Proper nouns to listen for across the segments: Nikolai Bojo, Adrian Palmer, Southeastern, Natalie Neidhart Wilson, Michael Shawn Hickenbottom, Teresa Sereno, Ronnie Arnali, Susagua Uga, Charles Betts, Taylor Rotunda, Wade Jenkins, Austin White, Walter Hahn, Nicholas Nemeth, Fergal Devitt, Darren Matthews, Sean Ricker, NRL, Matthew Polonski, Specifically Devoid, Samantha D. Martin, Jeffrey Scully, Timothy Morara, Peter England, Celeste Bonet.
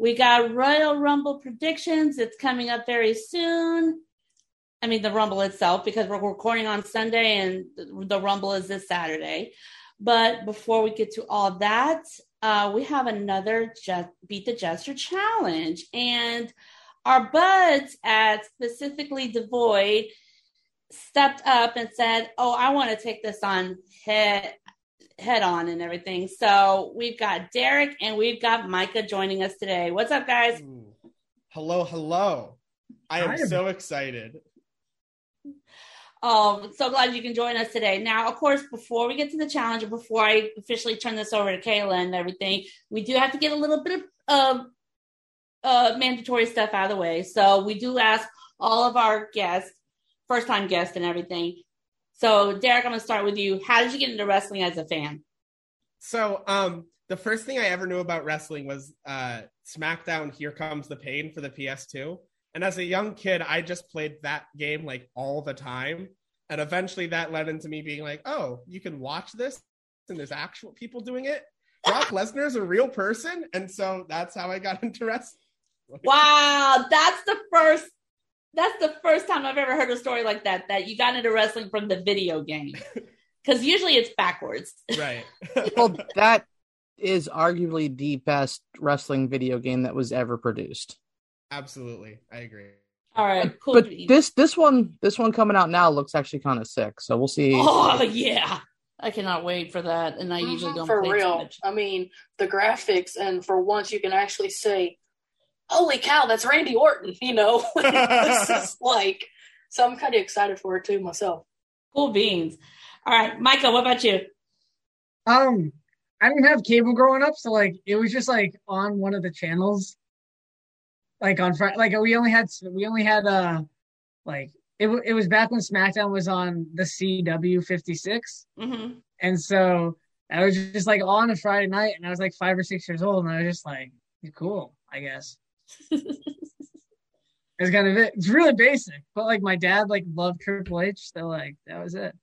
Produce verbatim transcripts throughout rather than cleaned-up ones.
We got Royal Rumble predictions. It's coming up very soon. I mean, the Rumble itself, because we're recording on Sunday and the Rumble is this Saturday. But before we get to all that, uh, we have another Just Beat the Jester challenge. And our buds at Specifically Devoid stepped up and said, oh, I want to take this on head. head on and everything. So we've got Derek and we've got Micah joining us today. What's up, guys? Ooh. Hello, hello. I am, I am so excited. Oh, so glad you can join us today. Now, of course, before we get to the challenge, before I officially turn this over to Kayla and everything, we do have to get a little bit of uh, uh, mandatory stuff out of the way. So we do ask all of our guests, first-time guests and everything. So, Derek, I'm going to start with you. How did you get into wrestling as a fan? So, um, the first thing I ever knew about wrestling was uh, SmackDown Here Comes the Pain for the P S two. And as a young kid, I just played that game, like, all the time. And eventually that led into me being like, oh, you can watch this, and there's actual people doing it. Brock Lesnar is a real person. And so that's how I got into wrestling. Wow, that's the first That's the first time I've ever heard a story like that, that you got into wrestling from the video game. Because usually it's backwards. Right. Well, that is arguably the best wrestling video game that was ever produced. Absolutely. I agree. All right. Cool. But this this one, this one coming out now looks actually kind of sick. So we'll see. Oh, yeah. I cannot wait for that. And I mm-hmm, usually don't for play real. Too much. I mean, the graphics, and for once you can actually say, holy cow, that's Randy Orton, you know. This is like, so I'm kind of excited for it too myself. Cool beans. All right, Michael, what about you? Um, I didn't have cable growing up, so like it was just like on one of the channels. Like on Friday, like we only had we only had uh like it w- it was back when SmackDown was on the C W fifty-six, mm-hmm. and so I was just like on a Friday night, and I was like five or six years old, and I was just like, cool, I guess. It's kind of it. It's really basic, but like my dad like loved Triple H, so like that was it.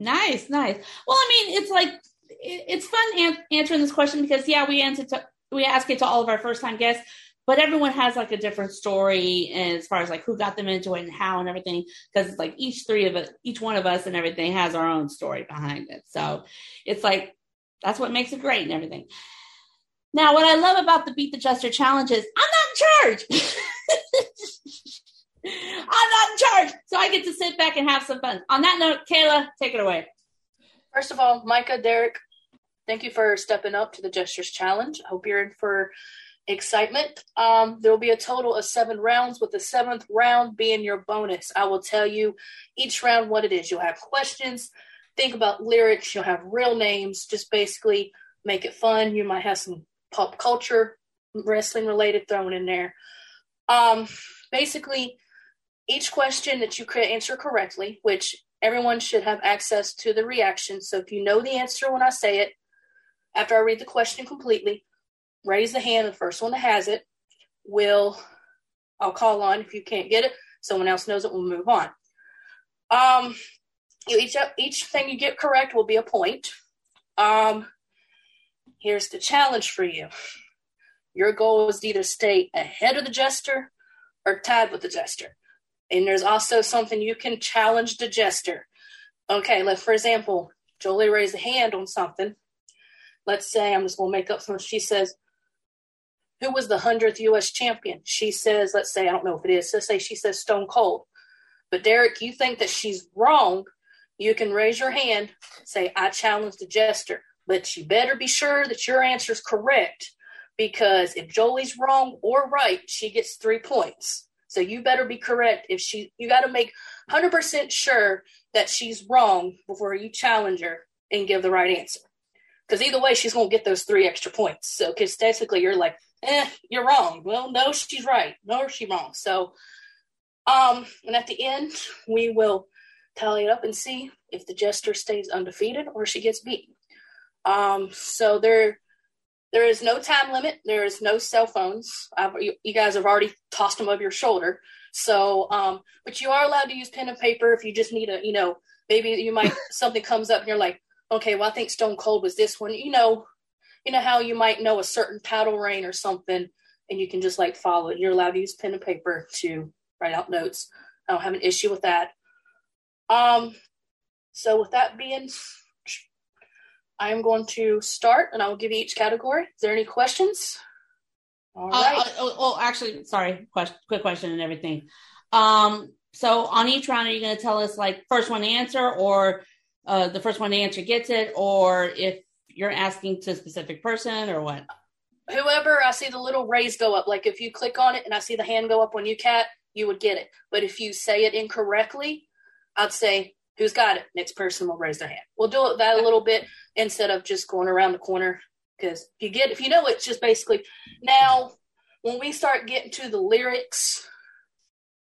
Nice, nice. Well, I mean, it's like it, it's fun an- answering this question because yeah, we answer to, we ask it to all of our first time guests, but everyone has like a different story as far as like who got them into it and how and everything, because it's like each three of us, each one of us, and everything has our own story behind it. So it's like that's what makes it great and everything. Now, what I love about the Beat the Jester challenge is I'm not in charge. I'm not in charge. So I get to sit back and have some fun. On that note, Kayla, take it away. First of all, Micah, Derek, thank you for stepping up to the Jester's challenge. I hope you're in for excitement. Um, there will be a total of seven rounds, with the seventh round being your bonus. I will tell you each round what it is. You'll have questions. Think about lyrics. You'll have real names. Just basically make it fun. You might have some pop culture, wrestling related thrown in there. Um, basically, each question that you could answer correctly, which everyone should have access to the reaction. So if you know the answer when I say it, after I read the question completely, raise the hand. The first one that has it will, I'll call on. If you can't get it, someone else knows it, we'll move on. Um, you each, each thing you get correct will be a point. Um, Here's the challenge for you. Your goal is to either stay ahead of the jester or tied with the jester. And there's also something you can challenge the jester. Okay, like for example, Jolie raised a hand on something. let's say, I'm just going to make up some, she says, who was the hundredth U S champion? She says, let's say, I don't know if it is, let's say she says Stone Cold. But Derek, you think that she's wrong, you can raise your hand, say, I challenge the jester. But you better be sure that your answer is correct, because if Jolie's wrong or right, she gets three points. So you better be correct. If she, you got to make one hundred percent sure that she's wrong before you challenge her and give the right answer. Because either way, she's going to get those three extra points. So because technically you're like, eh, you're wrong. Well, no, she's right. No, she's wrong. So, um, and at the end, we will tally it up and see if the jester stays undefeated or she gets beaten. Um, so there, there is no time limit. There is no cell phones. I've, you, you guys have already tossed them over your shoulder. So, um, but you are allowed to use pen and paper if you just need a, you know, maybe you might, something comes up and you're like, okay, well, I think Stone Cold was this one. You know, you know how you might know a certain title reign or something, and you can just like follow it. You're allowed to use pen and paper to write out notes. I don't have an issue with that. Um, so with that being, I am going to start, and I will give you each category. Is there any questions? All right. Uh, oh, oh, actually, sorry, question, quick question and everything. Um, so on each round, are you going to tell us, like, first one to answer, or uh, the first one to answer gets it, or if you're asking to a specific person, or what? Whoever, I see the little raise go up. Like, if you click on it and I see the hand go up on you, Kat, you would get it. But if you say it incorrectly, I'd say, who's got it? Next person will raise their hand. We'll do that a little bit instead of just going around the corner, because if you get, if you know, it's just basically now when we start getting to the lyrics,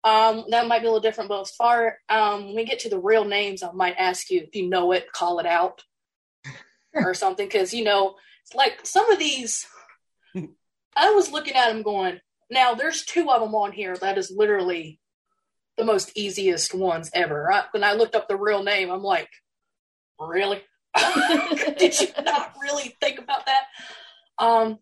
um, that might be a little different. But as far um, when we get to the real names, I might ask you if you know it, call it out or something, because you know, it's like some of these. I was looking at them going, now there's two of them on here that is literally the most easiest ones ever. I, when I looked up the real name, I'm like, really? Did you not really think about that? Um,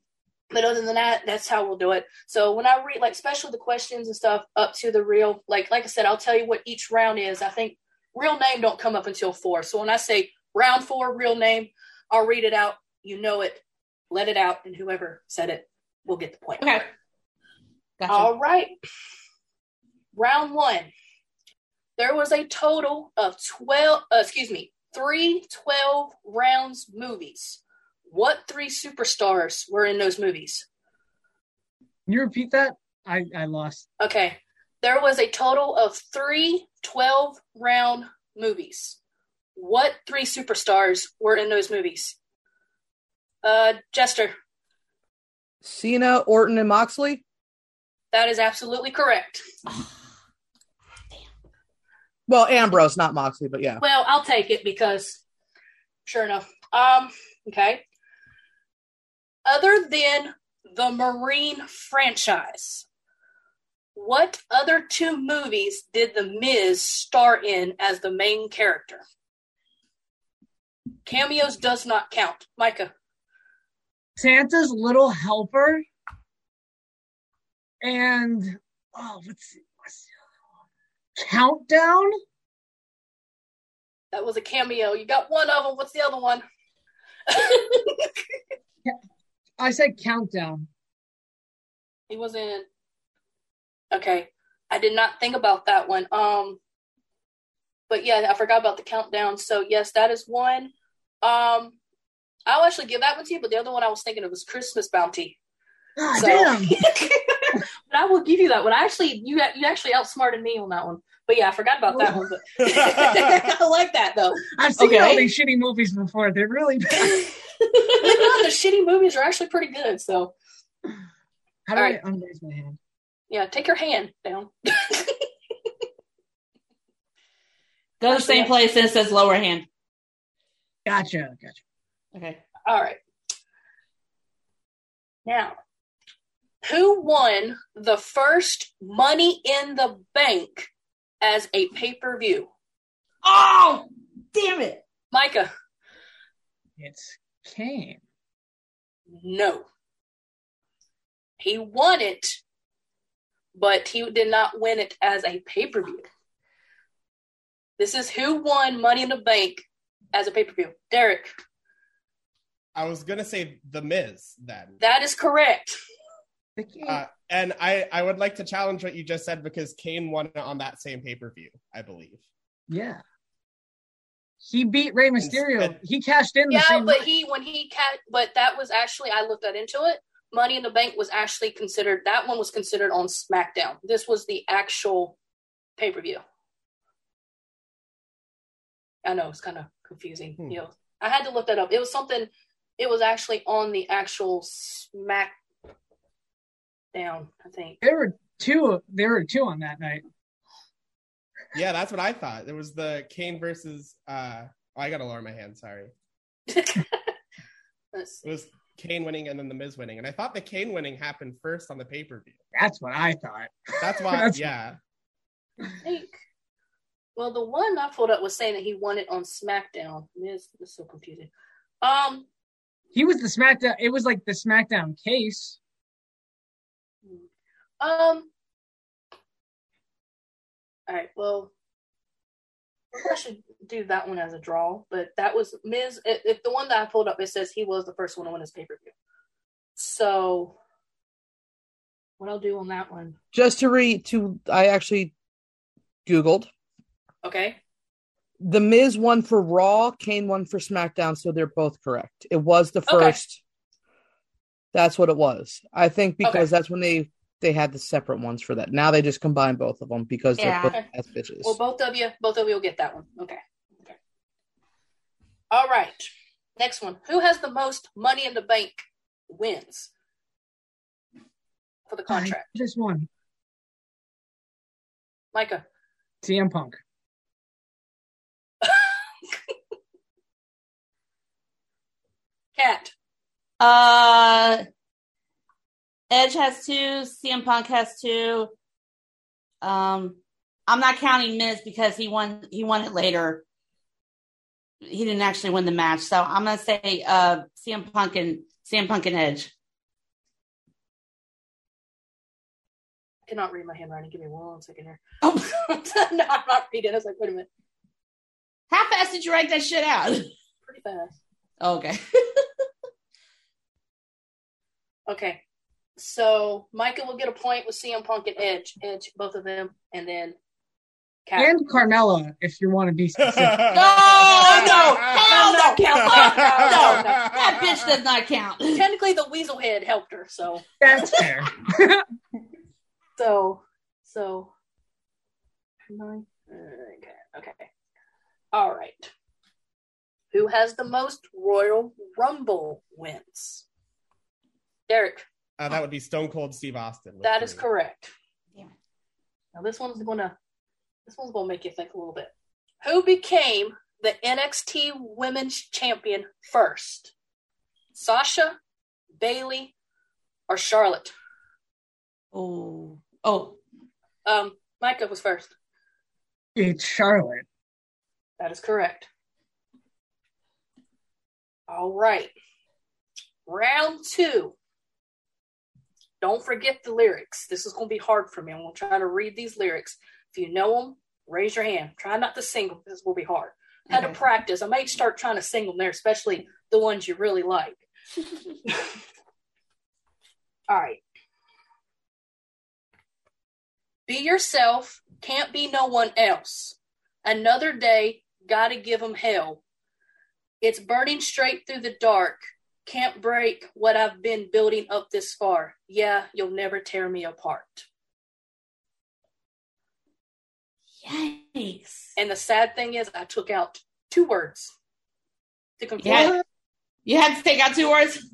but other than that, that's how we'll do it. So when I read, like, especially the questions and stuff up to the real, like, like I said, I'll tell you what each round is. I think real name don't come up until four. So when I say round four, real name, I'll read it out. You know it, let it out, and whoever said it will get the point. Okay. Gotcha. All right. Round one, there was a total of twelve, uh, excuse me, three twelve rounds movies. What three superstars were in those movies? Can you repeat that? I, I lost. Okay. There was a total of three twelve round movies. What three superstars were in those movies? Uh, Jester. Cena, Orton, and Moxley? That is absolutely correct. Well, Ambrose, not Moxley, but yeah. Well, I'll take it because, sure enough. Um, okay. Other than the Marine franchise, what other two movies did The Miz star in as the main character? Cameos does not count. Micah. Santa's Little Helper. And, oh, let's see. Countdown? That was a cameo. You got one of them. What's the other one? I said Countdown. He was in. Okay. I did not think about that one. Um, but yeah, I forgot about the Countdown. So yes, that is one. Um, I'll actually give that one to you, but the other one I was thinking of was Christmas Bounty. Oh, so. Damn. But I will give you that one. Actually, you you actually outsmarted me on that one. But yeah, I forgot about that one. But I like that though. I've seen okay. all these shitty movies before. They're really bad. No, the shitty movies are actually pretty good. So, how do all I right. unraise my hand? Yeah, take your hand down. Go to the same place that says lower hand. Gotcha. Gotcha. Okay. All right. Now. Who won the first Money in the Bank as a pay-per-view? Oh, damn it. Micah. It's Kane. No. He won it, but he did not win it as a pay-per-view. This is who won Money in the Bank as a pay-per-view. Derek. I was going to say The Miz then. That is correct. Uh, and I, I would like to challenge what you just said, because Kane won on that same pay-per-view, I believe. Yeah. He beat Rey Mysterio. And, he cashed in. Yeah, the same but night. he when he ca- but that was actually, I looked that into it. Money in the Bank was actually considered, that one was considered on SmackDown. This was the actual pay-per-view. I know, it's kind of confusing. Hmm. You know, I had to look that up. It was something, it was actually on the actual SmackDown, I think. There were two, there were two on that night. Yeah, that's what I thought. There was the Kane versus, uh, oh, I got to lower my hand, sorry. Let's see. It was Kane winning and then The Miz winning. And I thought the Kane winning happened first on the pay-per-view. That's what I thought. That's why, that's yeah. I think. Well, the one I pulled up was saying that he won it on SmackDown. Miz, this is so confusing. Um, he was the SmackDown. It was like the SmackDown case. Um. All right. Well, I should do that one as a draw, but that was Miz. If the one that I pulled up, it says he was the first one to win his pay per view. So, what I'll do on that one? Just to read, to I actually Googled. Okay. The Miz won for Raw, Kane won for SmackDown, so they're both correct. It was the first. Okay. That's what it was. I think because okay. that's when they, they had the separate ones for that. Now they just combine both of them because yeah. they're both ass bitches. Well, both of you, both of you will get that one. Okay. Okay. All right. Next one. Who has the most Money in the Bank wins for the contract? I just one. Micah. C M Punk. Cat. Uh, Edge has two. C M Punk has two. Um, I'm not counting Miz because he won. He won it later. He didn't actually win the match, so I'm gonna say uh, C M Punk and C M Punk and Edge. I cannot read my handwriting. Give me one second here. Oh. No, I'm not reading. I was like, wait a minute. How fast did you write that shit out? Pretty fast. Oh, okay. Okay. So Micah will get a point with C M Punk and Edge. Edge, both of them, and then Kat. And Carmella, if you want to be specific. No, no, hell no, no, no, that bitch does not count. Technically, the weasel head helped her, so that's fair. so, so nine. Okay, okay, all right. Who has the most Royal Rumble wins? Derek. Uh, that would be Stone Cold Steve Austin. That is correct. Yeah. Now this one's gonna, this one's gonna make you think a little bit. Who became the N X T Women's Champion first? Sasha, Bayley, or Charlotte? Oh, oh. Um, Micah was first. It's Charlotte. That is correct. All right. Round two. Don't forget the lyrics. This is going to be hard for me. I'm going to try to read these lyrics. If you know them, raise your hand. Try not to sing them. This will be hard. I okay. had to practice. I might start trying to sing them there, especially the ones you really like. All right. Be yourself. Can't be no one else. Another day. Gotta give them hell. It's burning straight through the dark. Can't break what I've been building up this far. Yeah, you'll never tear me apart. Yikes. And the sad thing is, I took out two words. To conclude. Yeah. You had to take out two words?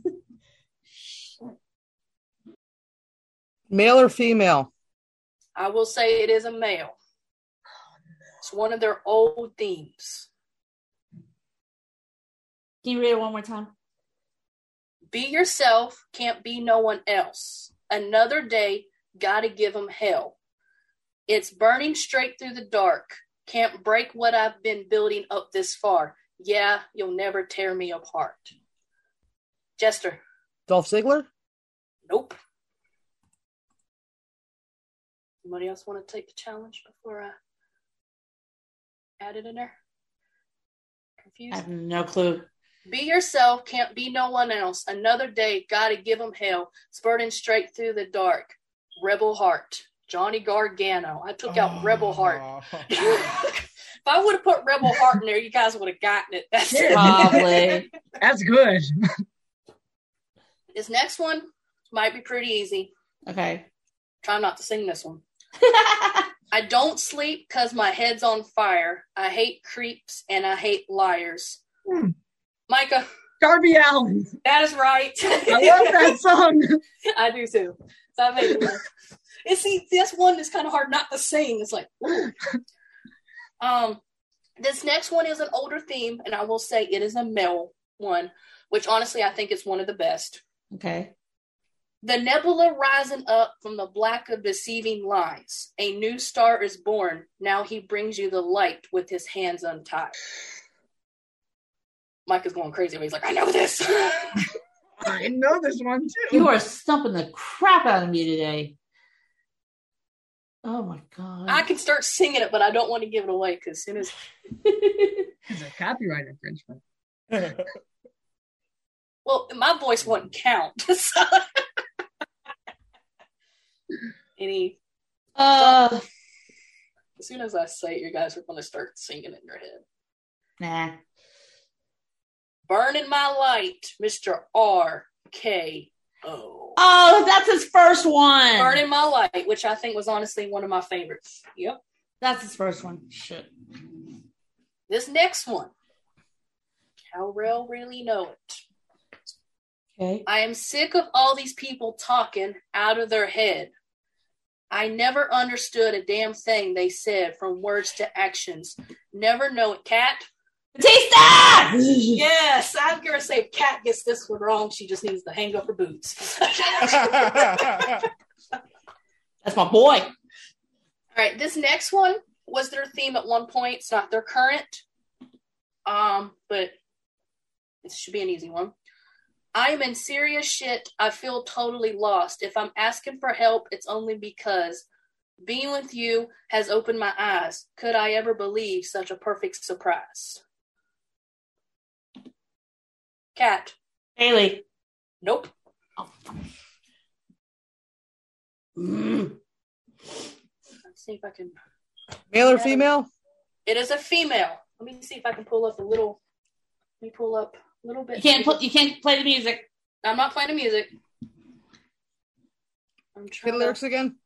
Male or female? I will say it is a male. It's one of their old themes. Can you read it one more time? Be yourself, can't be no one else. Another day, gotta give them hell. It's burning straight through the dark. Can't break what I've been building up this far. Yeah, you'll never tear me apart. Jester. Dolph Ziggler? Nope. Somebody else want to take the challenge before I add it in there? Confused? I have no clue. Be yourself, can't be no one else. Another day, gotta give them hell. Spurting straight through the dark. Rebel Heart. Johnny Gargano. I took oh. out Rebel Heart. If I would have put Rebel Heart in there, you guys would have gotten it. That's yeah. Probably. That's good. This next one might be pretty easy. Okay. Try not to sing this one. I don't sleep because my head's on fire. I hate creeps and I hate liars. Hmm. Micah. Darby Allen. That is right. I love that song. I do too. So I made it. And see, this one is kind of hard not to sing. It's like, ooh. Um, this next one is an older theme, and I will say it is a male one, which honestly I think is one of the best. Okay. The nebula rising up from the black of deceiving lies. A new star is born. Now he brings you the light with his hands untied. Mike is going crazy. He's like, I know this. I know this one too. You are stumping the crap out of me today. Oh my God. I can start singing it, but I don't want to give it away because as soon as it's a copyright infringement. Well, my voice wouldn't count. So... Any uh as soon as I say it, you guys are gonna start singing it in your head. Nah. Burning My Light, Mister R K O. Oh, that's his first one. Burning My Light, which I think was honestly one of my favorites. Yep. That's his first one. Shit. This next one. Cowrell really know it. Okay. I am sick of all these people talking out of their head. I never understood a damn thing they said from words to actions. Never know it, Cat. Batista! Yes, I'm going to say if Kat gets this one wrong, she just needs to hang up her boots. That's my boy. All right, this next one was their theme at one point. It's not their current, um, but it should be an easy one. I'm in serious shit. I feel totally lost. If I'm asking for help, it's only because being with you has opened my eyes. Could I ever believe such a perfect surprise? Cat. Haley. Nope. Oh. Mm. Let's see if I can. Male or female? It is a female. Let me see if I can pull up a little. Let me pull up a little bit. You can't. Pu- you can't play the music. I'm not playing the music. I'm trying. Play the lyrics again.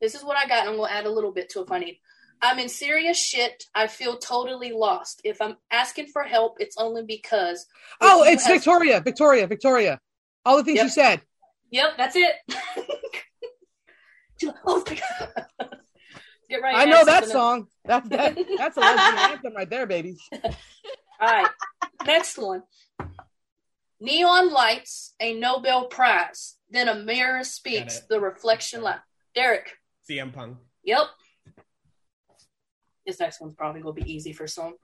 This is what I got, and I'm going to add a little bit to it if I need. I'm in serious shit. I feel totally lost. If I'm asking for help, it's only because... Oh, it's has- Victoria, Victoria, Victoria. All the things yep. you said. Yep, that's it. Oh, my God. Get right I know that song. That, that, that's a lesbian anthem right there, babies. All right, next one. Neon lights, a Nobel Prize. Then a mirror speaks, the reflection light. Derek. C M Punk. Yep. This next one's probably going to be easy for some.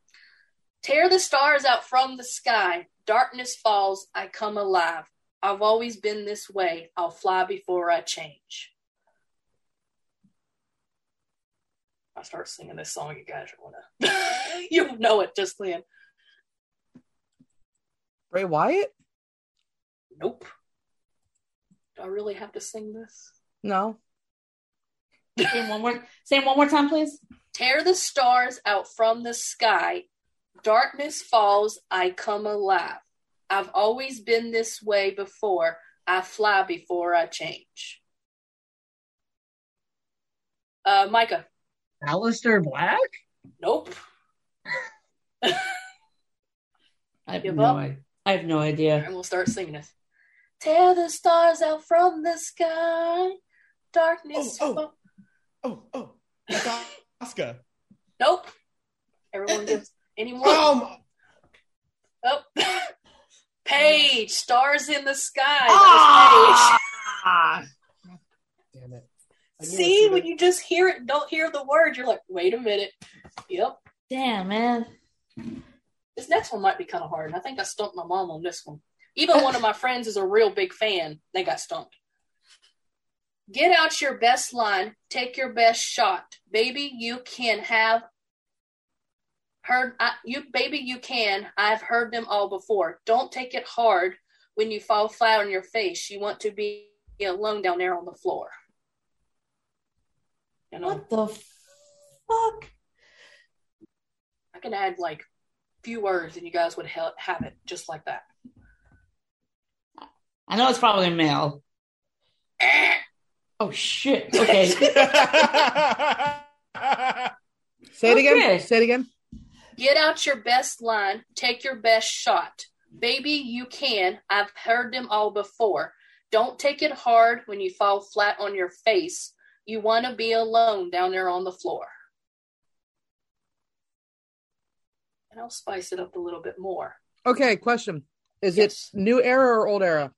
Tear the stars out from the sky. Darkness falls. I come alive. I've always been this way. I'll fly before I change. I start singing this song, you guys are going to... You'll know it just then. Ray Wyatt? Nope. Do I really have to sing this? No. Say one more, say one more time, please. Tear the stars out from the sky. Darkness falls. I come alive. I've always been this way before. I fly before I change. Uh, Micah. Aleister Black? Nope. I have Give no up. I, I have no idea. And we'll start singing this. Tear the stars out from the sky. Darkness oh, oh. falls. Oh, oh, that's Oscar. Nope. Everyone gives any more. Um, oh. Paige, Stars in the Sky. Ah! That was Paige. Damn it. See, when you just hear it, don't hear the word, you're like, wait a minute. Yep. Damn, man. This next one might be kind of hard. I think I stumped my mom on this one. Even one of my friends is a real big fan. They got stumped. Get out your best line. Take your best shot. Baby, you can have Heard I, you, baby, you can. I've heard them all before. Don't take it hard when you fall flat on your face. You want to be alone down there on the floor. You know? What the fuck? I can add like a few words and you guys would ha- have it just like that. I know it's probably male. Oh, shit. Okay. Say it again. Okay. Say it again. Get out your best line. Take your best shot. Baby, you can. I've heard them all before. Don't take it hard when you fall flat on your face. You want to be alone down there on the floor. And I'll spice it up a little bit more. Okay, question. Is yes. it new era or old era?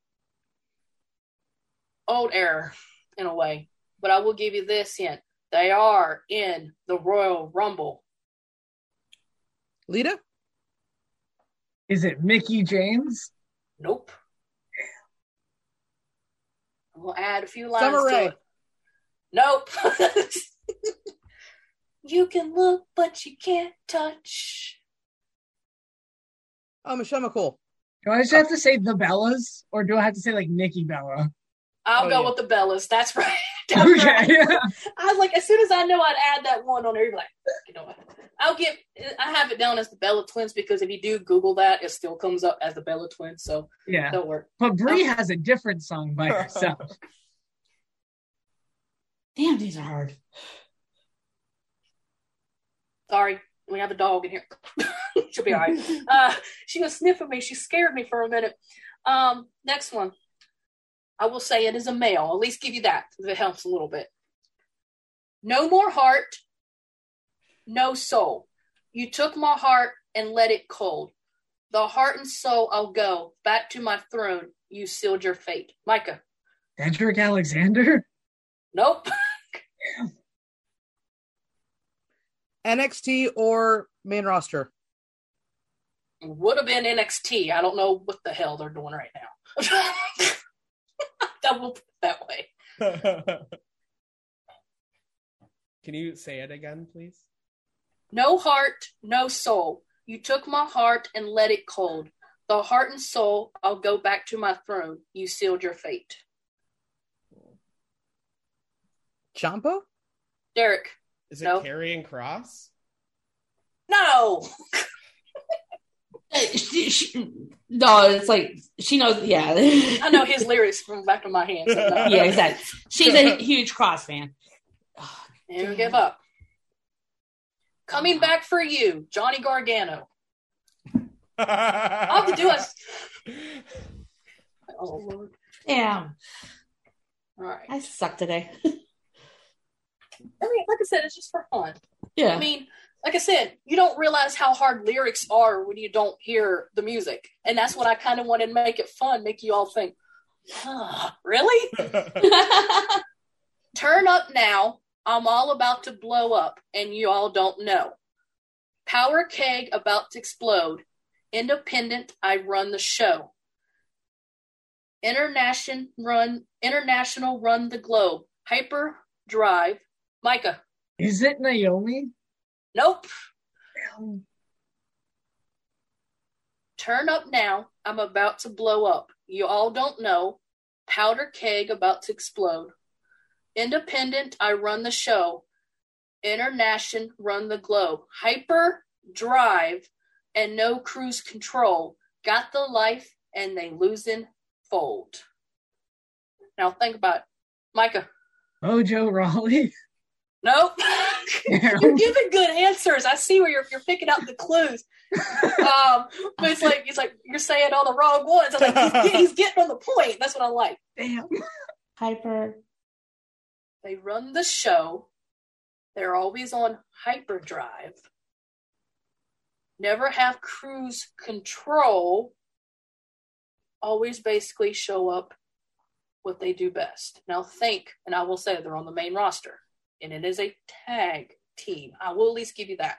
Old era, in a way. But I will give you this hint. They are in the Royal Rumble. Lita? Is it Mickey James? Nope. I'm going to add a few lines Summer to Ray. It. Nope. You can look, but you can't touch. Oh, Michelle McCool. Do I just have to say the Bellas, or do I have to say like Nikki Bella? I'll oh, go yeah. with the Bellas. That's right. That's okay. Right. I was like, as soon as I know I'd add that one on there, you're like, you know what? I'll get, I have it down as the Bella Twins because if you do Google that, it still comes up as the Bella Twins. So yeah, that'll work. But Brie um, has a different song by herself. Damn, these are hard. Sorry. We have a dog in here. She'll be all right. Uh, she was sniffing me. She scared me for a minute. Um, next one. I will say it is a male. At least give you that. If it helps a little bit. No more heart. No soul. You took my heart and let it cold. The heart and soul I'll go. Back to my throne. You sealed your fate. Micah. Cedric Alexander? Nope. N X T or main roster? Would have been N X T. I don't know what the hell they're doing right now. I will put it that way. Can you say it again, please? No heart, no soul. You took my heart and let it cold. The heart and soul, I'll go back to my throne. You sealed your fate. Ciampa? Derek. Is it nope. Karrion Kross? No. she, she, no, it's like, she knows, yeah. I know his lyrics from back of my hand. So no. Yeah, exactly. She's a huge Kross fan. Oh, never give up. Coming back for you, Johnny Gargano. I'll have to do it. Oh, Lord. Damn. All right. I suck today. I mean, like I said, it's just for fun. Yeah. I mean, like I said, you don't realize how hard lyrics are when you don't hear the music. And that's what I kind of wanted to make it fun, make you all think, huh, really? Turn up now. I'm all about to blow up, and you all don't know. Power keg about to explode. Independent, I run the show. International run, international run the globe. Hyper drive. Micah. Is it Naomi? Nope. No. Turn up now. I'm about to blow up. You all don't know. Powder keg about to explode. Independent, I run the show. International, run the globe. Hyper, drive, and no cruise control. Got the life, and they losing fold. Now think about it. Micah. Ojo Raleigh. Nope. You're giving good answers. I see where you're you're picking out the clues. Um, but it's like it's like you're saying all the wrong ones. I'm like, he's, he's getting on the point. That's what I like. Damn. Hyper. They run the show. They're always on hyperdrive. Never have cruise control. Always basically show up what they do best. Now think, and I will say they're on the main roster. And it is a tag team. I will at least give you that.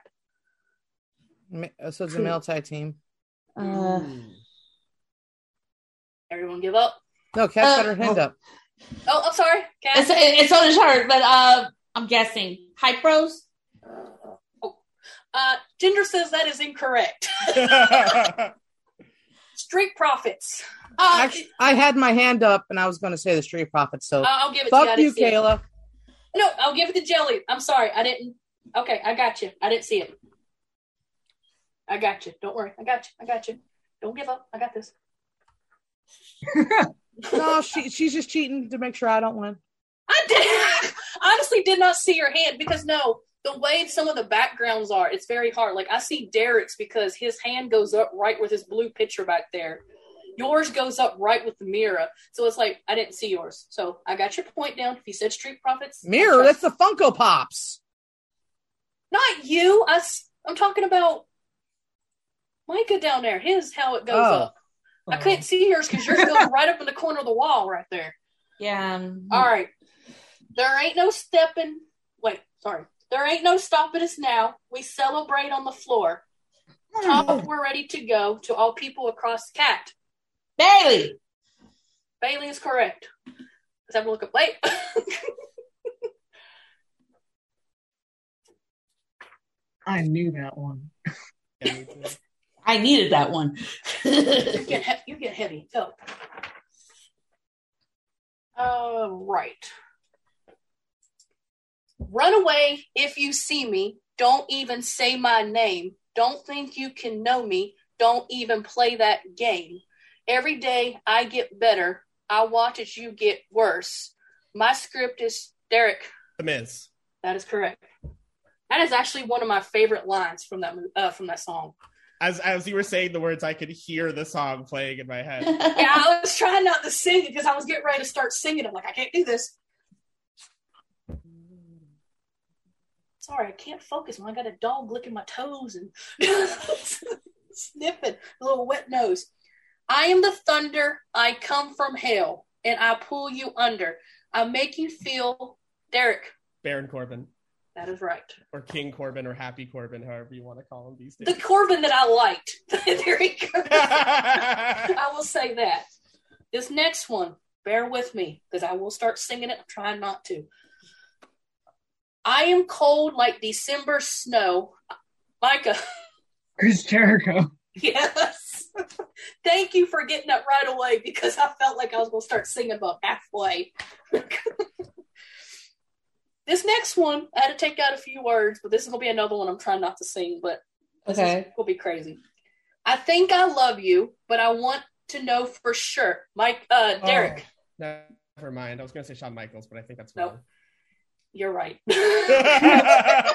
So it's a male tag team. Uh, Everyone give up? No, Cass uh, got her hand oh. up. Oh, I'm sorry. Cass. It's, it's on his heart, but uh, I'm guessing. Hypros? Oh. Uh, Tinder says that is incorrect. Street Profits. Uh, Actually, I had my hand up and I was going to say the Street Profits. So I'll give it to you. Fuck you, Kayla. It. No, I'll give it to Jelly. I'm sorry. I didn't. Okay, I got you. I didn't see it. I got you. Don't worry. I got you. I got you. Don't give up. I got this. No, she she's just cheating to make sure I don't win. I did. Honestly, did not see your hand because no, the way some of the backgrounds are, it's very hard. Like I see Derek's because his hand goes up right with his blue picture back there. Yours goes up right with the mirror, so it's like I didn't see yours. So I got your point down. If you said Street Profits, mirror. That's the Funko Pops. Not you. I, I'm talking about Micah down there. His how it goes oh. up. I couldn't see yours because yours goes right up in the corner of the wall right there. Yeah. Um, All right. There ain't no stepping. Wait, sorry. There ain't no stopping us now. We celebrate on the floor. Top, we're ready to go to all people across the cat. Bailey. Bailey is correct. Let's have a look at plate. I knew that one. I needed that one. you, get he- you get heavy. Oh. Uh, right. Run away if you see me. Don't even say my name. Don't think you can know me. Don't even play that game. Every day I get better. I watch as you get worse. My script is Derek. Immense. That is correct. That is actually one of my favorite lines from that uh, from that song. As as you were saying the words, I could hear the song playing in my head. Yeah, I was trying not to sing it because I was getting ready to start singing. I'm like, I can't do this. Sorry, I can't focus when I got a dog licking my toes and sniffing, a little wet nose. I am the thunder. I come from hell, and I pull you under. I make you feel, Derek. Baron Corbin. That is right. Or King Corbin or Happy Corbin, however you want to call him these days. The Corbin that I liked. There he goes. I will say that. This next one, bear with me, because I will start singing it. I'm trying not to. I am cold like December snow. Micah. Chris Jericho. Yes. Thank you for getting that right away, because I felt like I was going to start singing about halfway. This next one, I had to take out a few words, but this is going to be another one I'm trying not to sing, but this okay. will be crazy. I think I love you, but I want to know for sure. Mike, uh, Derek. Oh, never mind. I was going to say Shawn Michaels, but I think that's wrong. Nope. You're right. I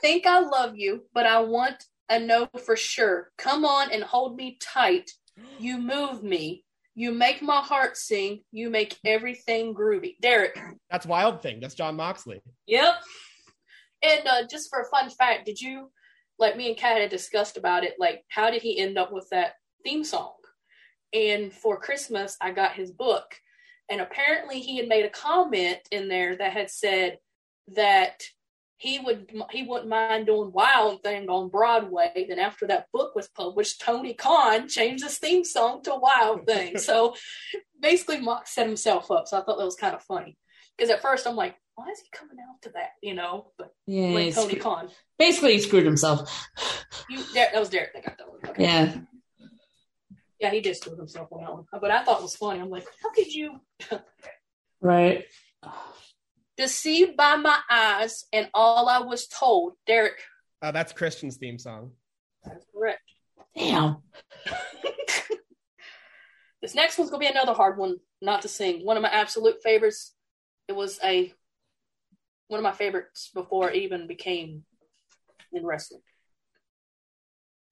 think I love you, but I want a no for sure. Come on and hold me tight. You move me. You make my heart sing. You make everything groovy. Derek. That's Wild Thing. That's John Moxley. Yep. And uh, just for a fun fact, did you, like me and Kat had discussed about it, like how did he end up with that theme song? And for Christmas, I got his book. And apparently he had made a comment in there that had said that he, would, he wouldn't mind doing Wild Thing on Broadway. Then after that book was published, Tony Khan changed his theme song to Wild Thing. So basically Mox set himself up. So I thought that was kind of funny. Because at first I'm like, why is he coming out to that? You know, but yeah, like Tony screwed. Khan. Basically he screwed himself. You, that, that was Derek that got that one. Okay. Yeah. Yeah, he did screw himself on that one. But I thought it was funny. I'm like, how could you? Right. Deceived by my eyes and all I was told. Derek. Uh, that's Christian's theme song. That's correct. Damn. This next one's going to be another hard one not to sing. One of my absolute favorites. It was a one of my favorites before it even became in wrestling.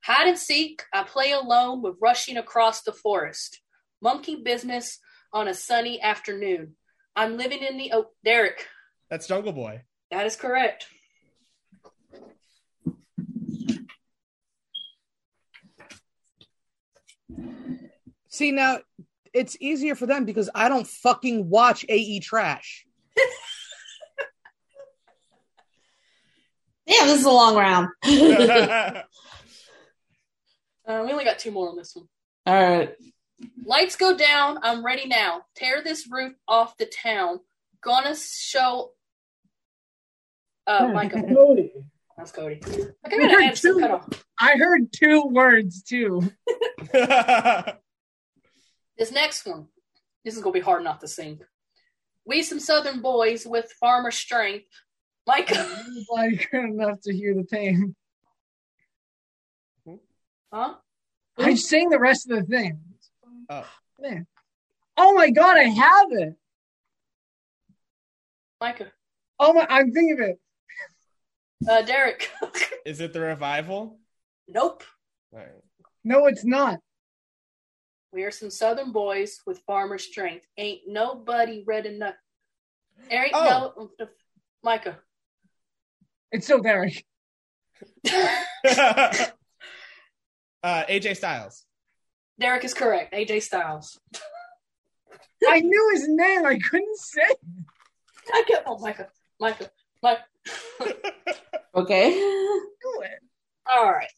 Hide and seek. I play alone with rushing across the forest. Monkey business on a sunny afternoon. I'm living in the... Oh, Derek. That's Jungle Boy. That is correct. See, now, it's easier for them because I don't fucking watch A E Trash. Yeah, this is a long round. uh, we only got two more on this one. All right. Lights go down. I'm ready now. Tear this roof off the town. Gonna show. Uh, Micah. That's Cody. I, I, heard add two, some I heard two words too. This next one, this is gonna be hard not to sing. We some Southern boys with farmer strength. Like like enough to hear the pain. Huh? I sang the rest of the thing. Oh. Man. Oh my god, I have it. Micah. Oh my, I'm thinking of it. Uh, Derek. Is it the revival? Nope. All right. No, it's not. We are some Southern boys with farmer strength. Ain't nobody read enough. Eric, oh. no, Micah. It's still Derek. uh, A J Styles. Derek is correct. A J Styles. I knew his name. I couldn't say. I kept. Oh, Micah. Micah. Micah. Okay. Do it. All right.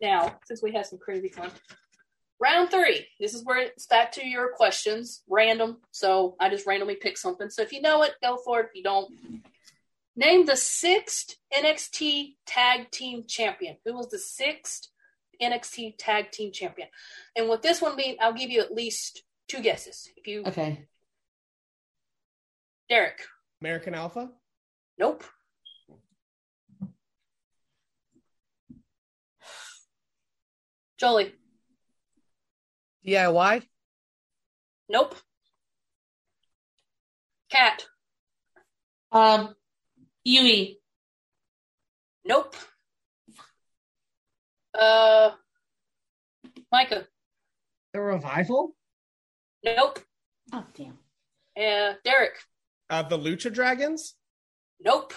Now, since we had some crazy fun, round three. This is where it's back to your questions, random. So I just randomly pick something. So if you know it, go for it. If you don't, name the sixth N X T Tag Team Champion. Who was the sixth N X T Tag Team Champion? And what this one means, I'll give you at least two guesses. If you okay, Derek. American Alpha. Nope. Jolie. D I Y? Nope. Cat. Um, Yui. Nope. Uh, Micah. The Revival? Nope. Oh, damn. Uh, Derek. Uh, the Lucha Dragons? Nope.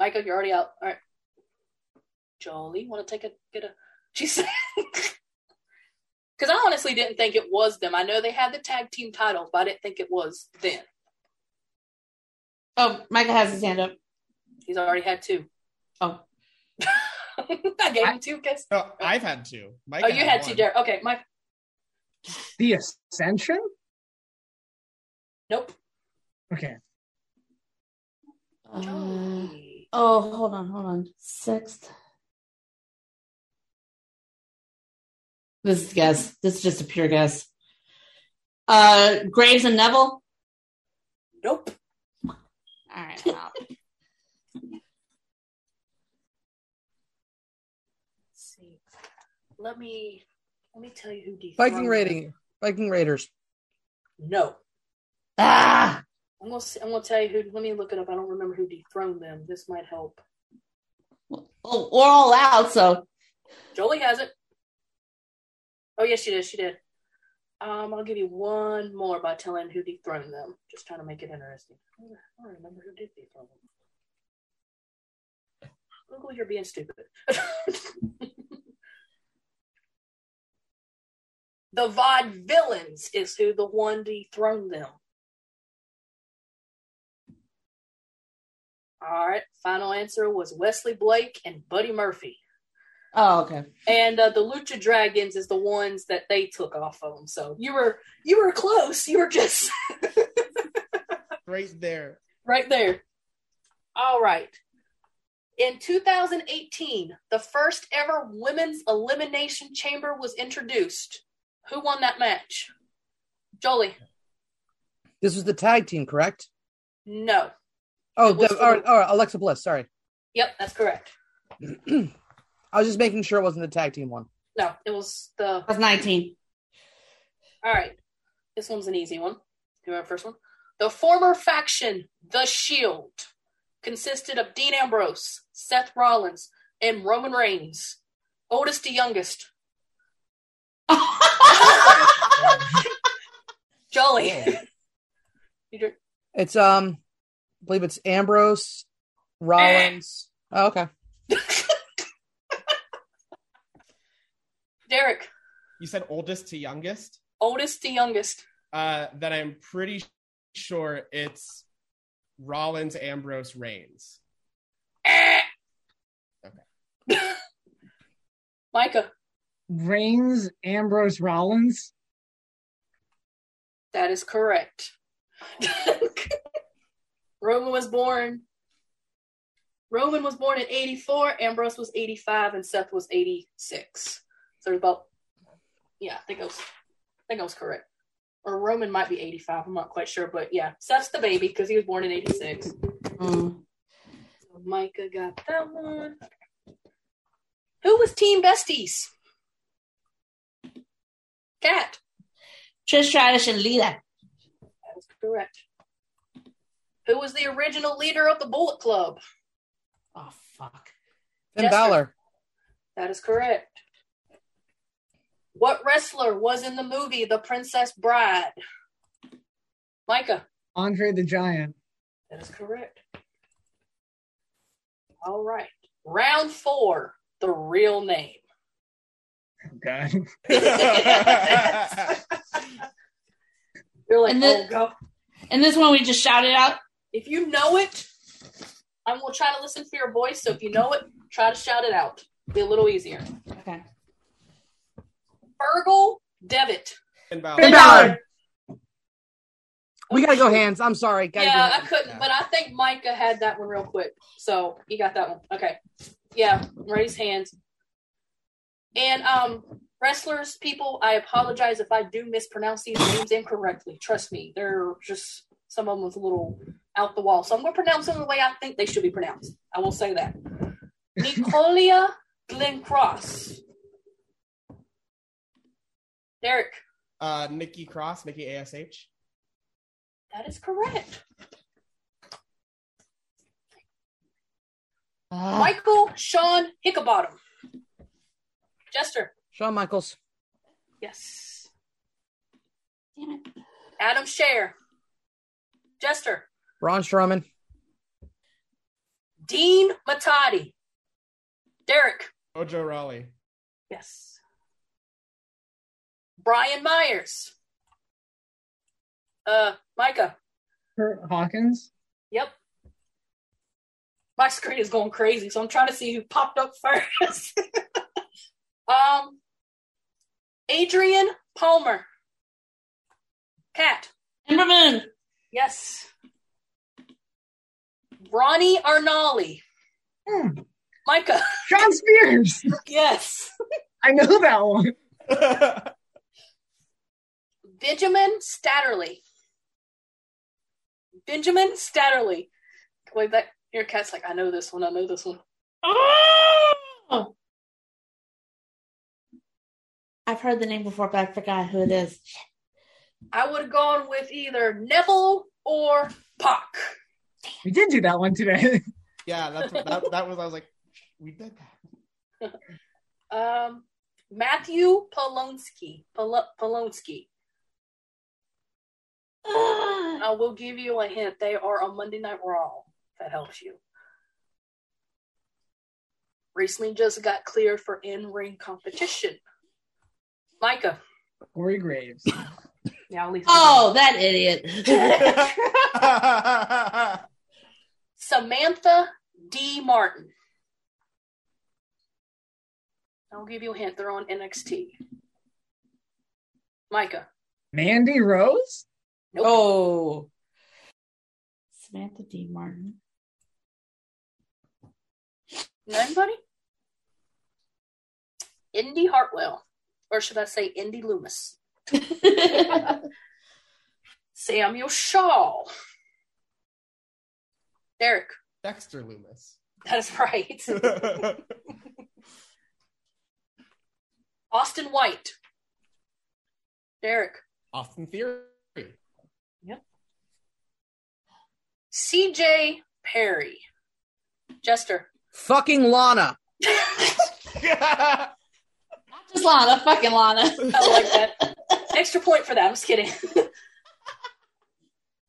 Micah, you're already out. All right. Jolie, want to take a get a? She said, because I honestly didn't think it was them. I know they had the tag team title, but I didn't think it was them. Oh, Michael has his hand up. He's already had two. Oh, I gave I, him two guesses. No, I've had two. Mike oh, you had, had two, Derek. Okay, Mike. The Ascension. Nope. Okay. Uh, oh, hold on, hold on. Sixth. This is a guess. This is just a pure guess. Uh, Graves and Neville? Nope. All right. See. Let me let me tell you who defrauded. Viking raiding. Viking Raiders. No. Ah. I'm gonna I'm gonna tell you who. Let me look it up. I don't remember who dethroned them. This might help. Well, we're all out, so Jolie has it. Oh, yes, she did. She did. Um, I'll give you one more by telling who dethroned them. Just trying to make it interesting. I don't remember who did dethrone them. Google, you're being stupid. The V O D Villains is who the one dethroned them. All right. Final answer was Wesley Blake and Buddy Murphy. Oh, okay. And uh, the Lucha Dragons is the ones that they took off of them. So you were you were close. You were just right there. Right there. All right. In two thousand eighteen, the first ever women's elimination chamber was introduced. Who won that match? Jolie. This was the tag team, correct? No. Oh, the, the, all right, all right, Alexa Bliss. Sorry. Yep, that's correct. I was just making sure it wasn't the tag team one. No, it was the... That's nineteen. All right. This one's an easy one. You remember the first one? The former faction, The Shield, consisted of Dean Ambrose, Seth Rollins, and Roman Reigns. Oldest to youngest. Jolly. Yeah. It's, um... I believe it's Ambrose, Rollins. Oh, okay. Derek. You said oldest to youngest? Oldest to youngest. Uh, that I'm pretty sure it's Rollins, Ambrose, Reigns. Eh. Okay. Micah. Reigns, Ambrose, Rollins? That is correct. Roman was born Rowan was born in eighty-four, Ambrose was eighty-five, and Seth was eighty-six. So there's about, yeah, I think I was, I think I was correct. Or Roman might be eighty-five, I'm not quite sure, but yeah, Seth's the baby because he was born in eighty-six. Mm. So Micah got that one. Who was Team Besties? Kat. Trish Stratus and Lita. That is correct. Who was the original leader of the Bullet Club? Oh, fuck. Finn Balor. That is correct. What wrestler was in the movie The Princess Bride? Micah. Andre the Giant. That is correct. All right. Round four, the real name. Okay. You're like, and this, oh, go. And this one we just shouted out. If you know it, I will try to listen for your voice. So if you know it, try to shout it out. It'll be a little easier. Okay. Fergal Devitt. Finn Balor. Finn Balor. We gotta go hands. I'm sorry. Gotta yeah, I couldn't, yeah. But I think Micah had that one real quick. So you got that one. Okay. Yeah, raise hands. And um, wrestlers, people, I apologize if I do mispronounce these names incorrectly. Trust me, they're just some of them was a little out the wall. So I'm going to pronounce them the way I think they should be pronounced. I will say that. Nicolia Glenn Cross. Derek. Uh, Nikki Cross, Nikki A S H. That is correct. Uh. Michael Shawn Hickenbottom. Jester. Shawn Michaels. Yes. Damn it. Adam Scherr. Jester. Braun Strowman. Dean Muhtadi. Derek. Ojo Raleigh. Yes. Brian Myers. Uh, Micah. Kurt Hawkins. Yep. My screen is going crazy, so I'm trying to see who popped up first. Um, Adrian Palmer. Kat. Ember Moon. Yes. Ronnie Arnali. Hmm. Micah. John Spears. Yes. I know that one. Benjamin Statterley. Benjamin Statterley. Wait, that your cat's like, I know this one, I know this one. Oh! I've heard the name before, but I forgot who it is. I would have gone with either Neville or Pac. We did do that one today. Yeah, that's what, that, that was, I was like, we did that. Um, Matthew Polonski. Pol- Polonski. Uh, I will give you a hint. They are on Monday Night Raw. That helps you. Recently just got cleared for in-ring competition. Micah. Corey Graves. Yeah, oh, that idiot. Samantha D. Martin. I'll give you a hint. They're on N X T. Micah. Mandy Rose? Nope. Oh. Samantha D. Martin. Nobody? Indy Hartwell. Or should I say Indy Loomis? Samuel Shaw. Derek. Dexter Loomis. That's right. Austin White. Derek. Austin Theory. Yep. C J Perry. Jester. Fucking Lana. Just Lana, fucking Lana. I like that. Extra point for that. I'm just kidding.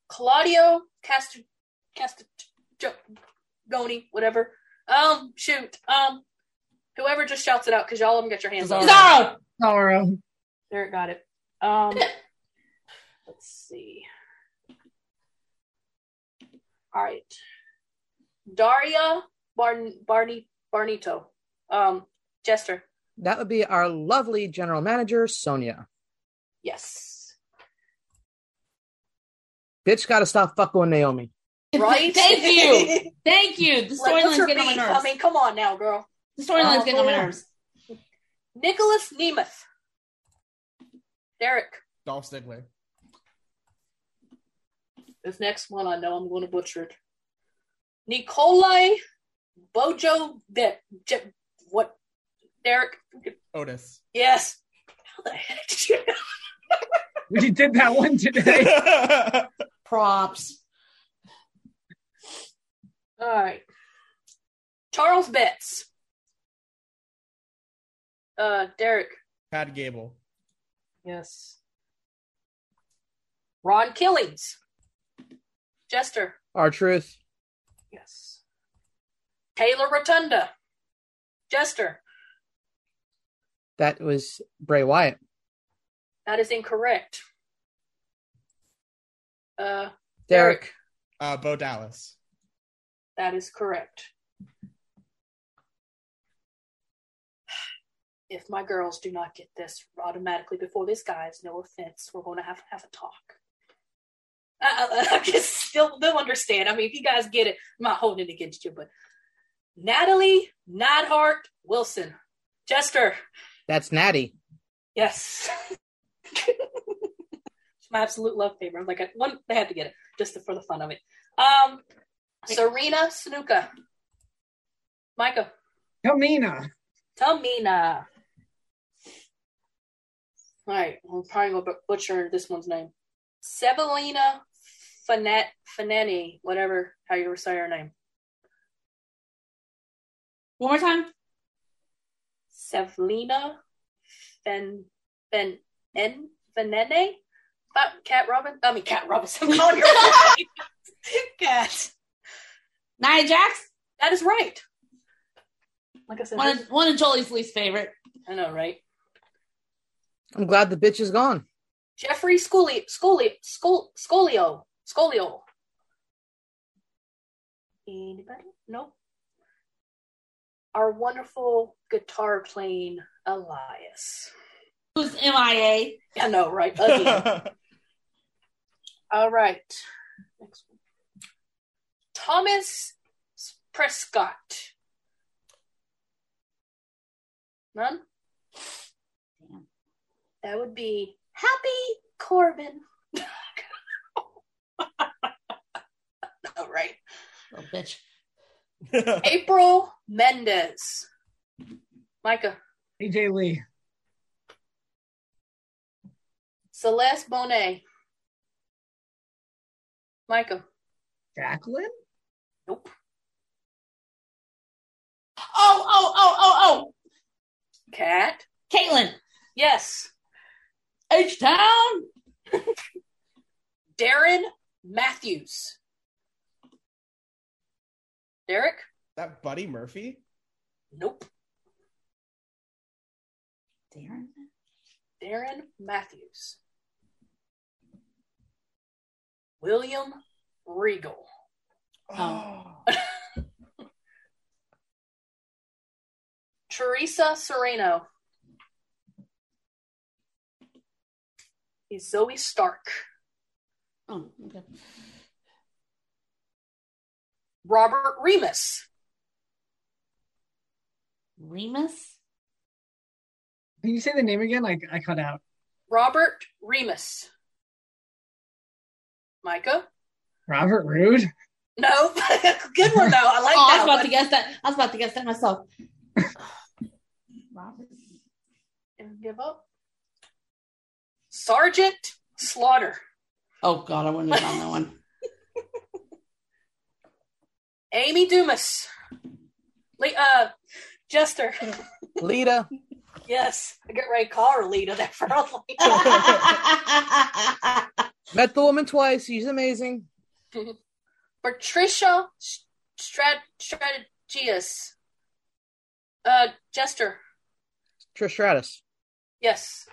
Claudio Castor, Castor, Goni, whatever. Um, shoot. Um, whoever just shouts it out because y'all haven't got your hands on it. Sorrow. There, it got it. Um, let's see. All right. Daria Barn Barney Barnito. Um, Jester. That would be our lovely general manager, Sonia. Yes. Bitch gotta stop fucking Naomi. Right? Thank you. Thank you. The storyline's getting beef. on my nerves. I mean, come on now, girl. The storyline's uh, getting on my nerves. Nicholas Nemeth. Derek. Dolph Ziggler. This next one, I know I'm going to butcher it. Nikolai Bojo. De- Je- what? Derek. Otis. Yes. How the heck did you know? We did that one today. Props. All right. Charles Betts. Uh, Derek. Pat Gable. Yes. Ron Killings. Jester. R-Truth. Yes. Taylor Rotunda. Jester. That was Bray Wyatt. That is incorrect. Uh, Derek. Derek. Uh, Bo Dallas. That is correct. If my girls do not get this automatically before these guys, no offense, we're going to have to have a talk. I, I, I just still don't understand. I mean, if you guys get it, I'm not holding it against you, but Natalie Neidhart Wilson. Jester. That's Natty. Yes. My absolute love favorite. I'm like, I, one, they had to get it just for the fun of it. Um, Serena Snuka. Micah. Tamina. Tamina. All right, I'm probably going to butcher this one's name. Sevelina Faneni, whatever, how you say her name. One more time. Sevelina Fen Fen Faneni. Cat Robin. I mean, Cat Robinson. I'm calling her Cat. Nia Jax. That is right. Like I said, one of, one of Jolie's least favorite. I know, right? I'm glad the bitch is gone. Jeffrey Scully, Scully, Scol, Scolio, Scolio. Anybody? Nope. Our wonderful guitar playing Elias. Who's M I A? I know, right? Again. All right. Next one. Thomas Prescott. None? Damn. That would be Happy Corbin. All right. Oh, bitch. April Mendez. Micah. A J Lee. Celeste Bonet. Micah. Jacqueline? Nope. Oh, oh, oh, oh, oh. Cat. Caitlin. Yes. H-Town. Darren Matthews. Derek? That Buddy Murphy? Nope. Darren? Darren Matthews. William Regal. Oh. Teresa Sereno. Is Zoe Stark. Oh, okay. Robert Remus. Remus? Can you say the name again? I, I cut out. Robert Remus. Micah? Robert Roode? No. Good one, though. I like oh, that I was about one. to guess that. I was about to guess that myself. Robert. And give up. Sergeant Slaughter. Oh, God, I wouldn't have done that one. Amy Dumas. Le- uh, Jester. Lita. Yes. I get ready to call her Lita. That probably. Met the woman twice. She's amazing. Patricia Strat- Strategius. Uh, Jester. Trish Stratus. Yes.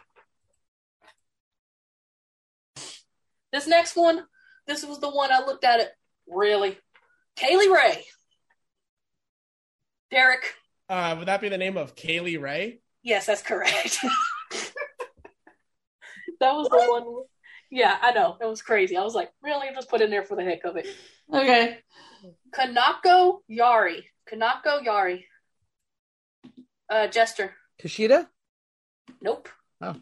This next one, this was the one I looked at it really. Kaylee Ray. Derek. Uh, would that be the name of Kaylee Ray? Yes, that's correct. That was what? The one. Yeah, I know. It was crazy. I was like, really? Just put in there for the heck of it. Okay. Kanako Yari. Kanako Yari. Uh, Jester. Kushida? Nope. Oh.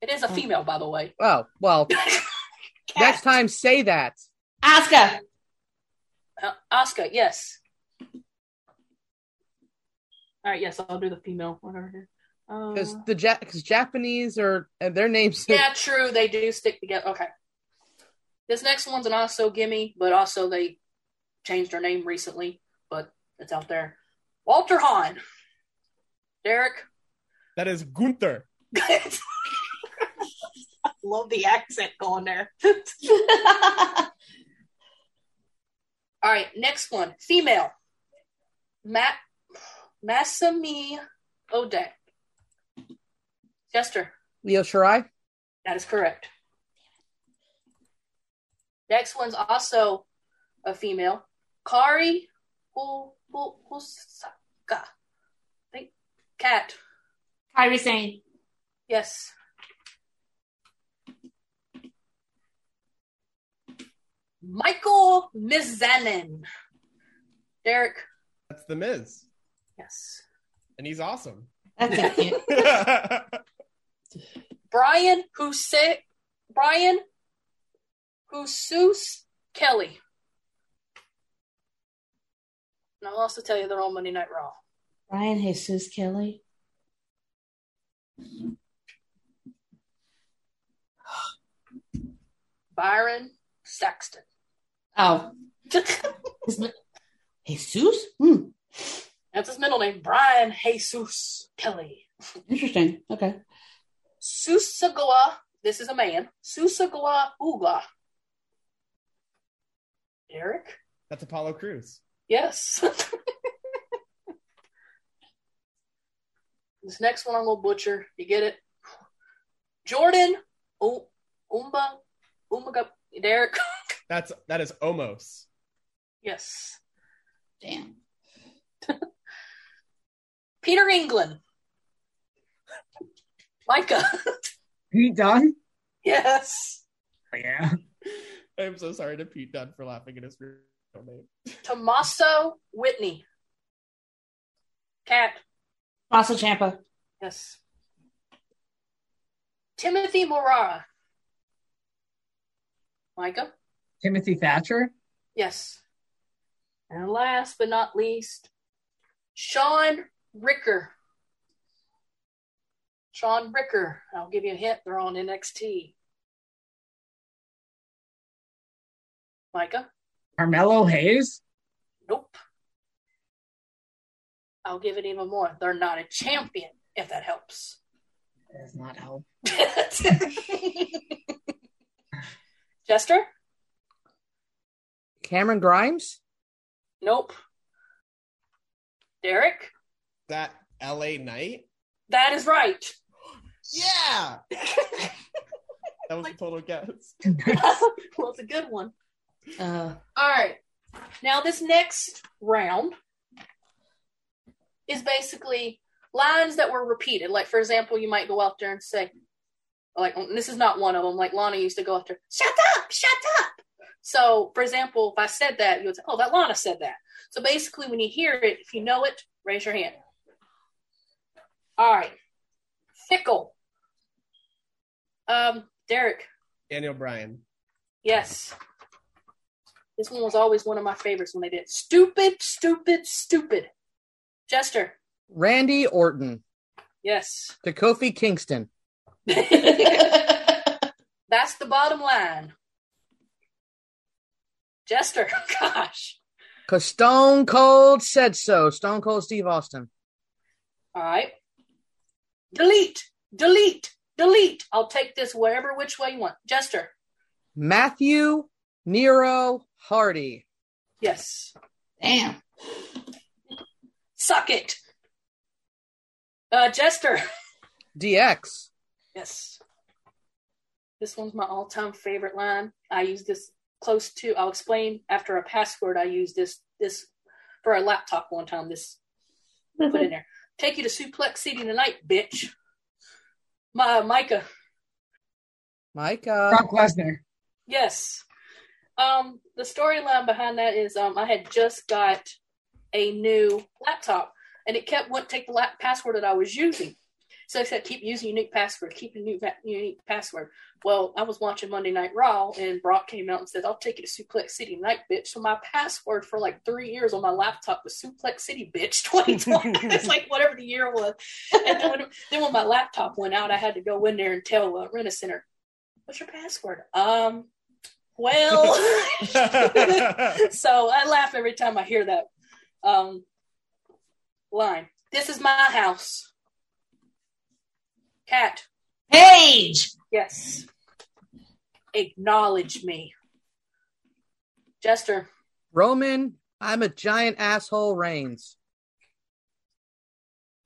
It is a female, by the way. Oh, well. Next time, say that. Asuka. Uh, Asuka, yes. All right, yes, I'll do the female one over here. Because the ja- cause Japanese are, and their names. Yeah, true. They do stick together. Okay. This next one's an also gimme, but also they changed their name recently, but it's out there. Walter Hahn. Derek. That is Gunther. I love the accent going there. All right, next one. Female. Matt Masami Odet. Jester. Io Shirai. That is correct. Next one's also a female. Kari Hosaka. Think Cat. Kairi Sane. Yes. Michael Mizanin. Derek. That's the Miz. Yes. And he's awesome. That's it. Brian Hussein, Brian Jesus Kelly. And I'll also tell you they're on Monday Night Raw. Brian Jesus Kelly. Byron Saxton. Oh. Jesus? Hmm. That's his middle name. Brian Jesus Kelly. Interesting. Okay. Susagua, this is a man. Susagua Uga. Eric? That's Apollo Crews. Yes. This next one I'm going to butcher. You get it? Jordan o- Umba Umaga. Derek? That's, that is Omos. Yes. Damn. Peter England. Micah. Pete Dunne? Yes. Oh, yeah. I'm so sorry to Pete Dunne for laughing at his real name. Tommaso Whitney. Cat. Tommaso Ciampa. Yes. Timothy Morara. Micah. Timothy Thatcher? Yes. And last but not least, Sean Ricker. Sean Ricker. I'll give you a hint. They're on N X T. Micah? Carmelo Hayes? Nope. I'll give it even more. They're not a champion, if that helps. It does not help. Jester? Cameron Grimes? Nope. Derek? That L A Knight? That is right. Yeah! That was a total guess. Well, it's a good one. Uh, All right. Now, this next round is basically lines that were repeated. Like, for example, you might go out there and say, like, this is not one of them. Like, Lana used to go after, shut up, shut up. So, for example, if I said that, you would say, oh, that Lana said that. So, basically, when you hear it, if you know it, raise your hand. All right. Fickle. Um, Derek. Daniel Bryan. Yes. This one was always one of my favorites when they did. Stupid, stupid, stupid. Jester. Randy Orton. Yes. To Kofi Kingston. That's the bottom line. Jester. Gosh. Because Stone Cold said so. Stone Cold Steve Austin. All right. Delete, delete, delete. I'll take this wherever, which way you want. Jester. Matthew Nero Hardy. Yes. Damn. Suck it. Uh, Jester. D X. Yes. This one's my all-time favorite line. I use this close to, I'll explain after a password. I used this, this for a laptop one time. This mm-hmm. put in there. Take you to Suplex City tonight, bitch. My Micah. Micah. Brock Lesnar. Yes. Um, the storyline behind that is um, I had just got a new laptop, and it kept wouldn't take the lap- password that I was using. So I said, keep using unique password, keep a new va- unique password. Well, I was watching Monday Night Raw, and Brock came out and said, I'll take you to Suplex City tonight, bitch. So my password for like three years on my laptop was Suplex City, bitch, twenty twenty. It's like whatever the year was. And then when, then when my laptop went out, I had to go in there and tell uh, Rent-A-Center, what's your password? Um, well. So I laugh every time I hear that um, line. This is my house. Cat. Paige. Yes. Acknowledge me. Jester. Roman, I'm a giant asshole reigns.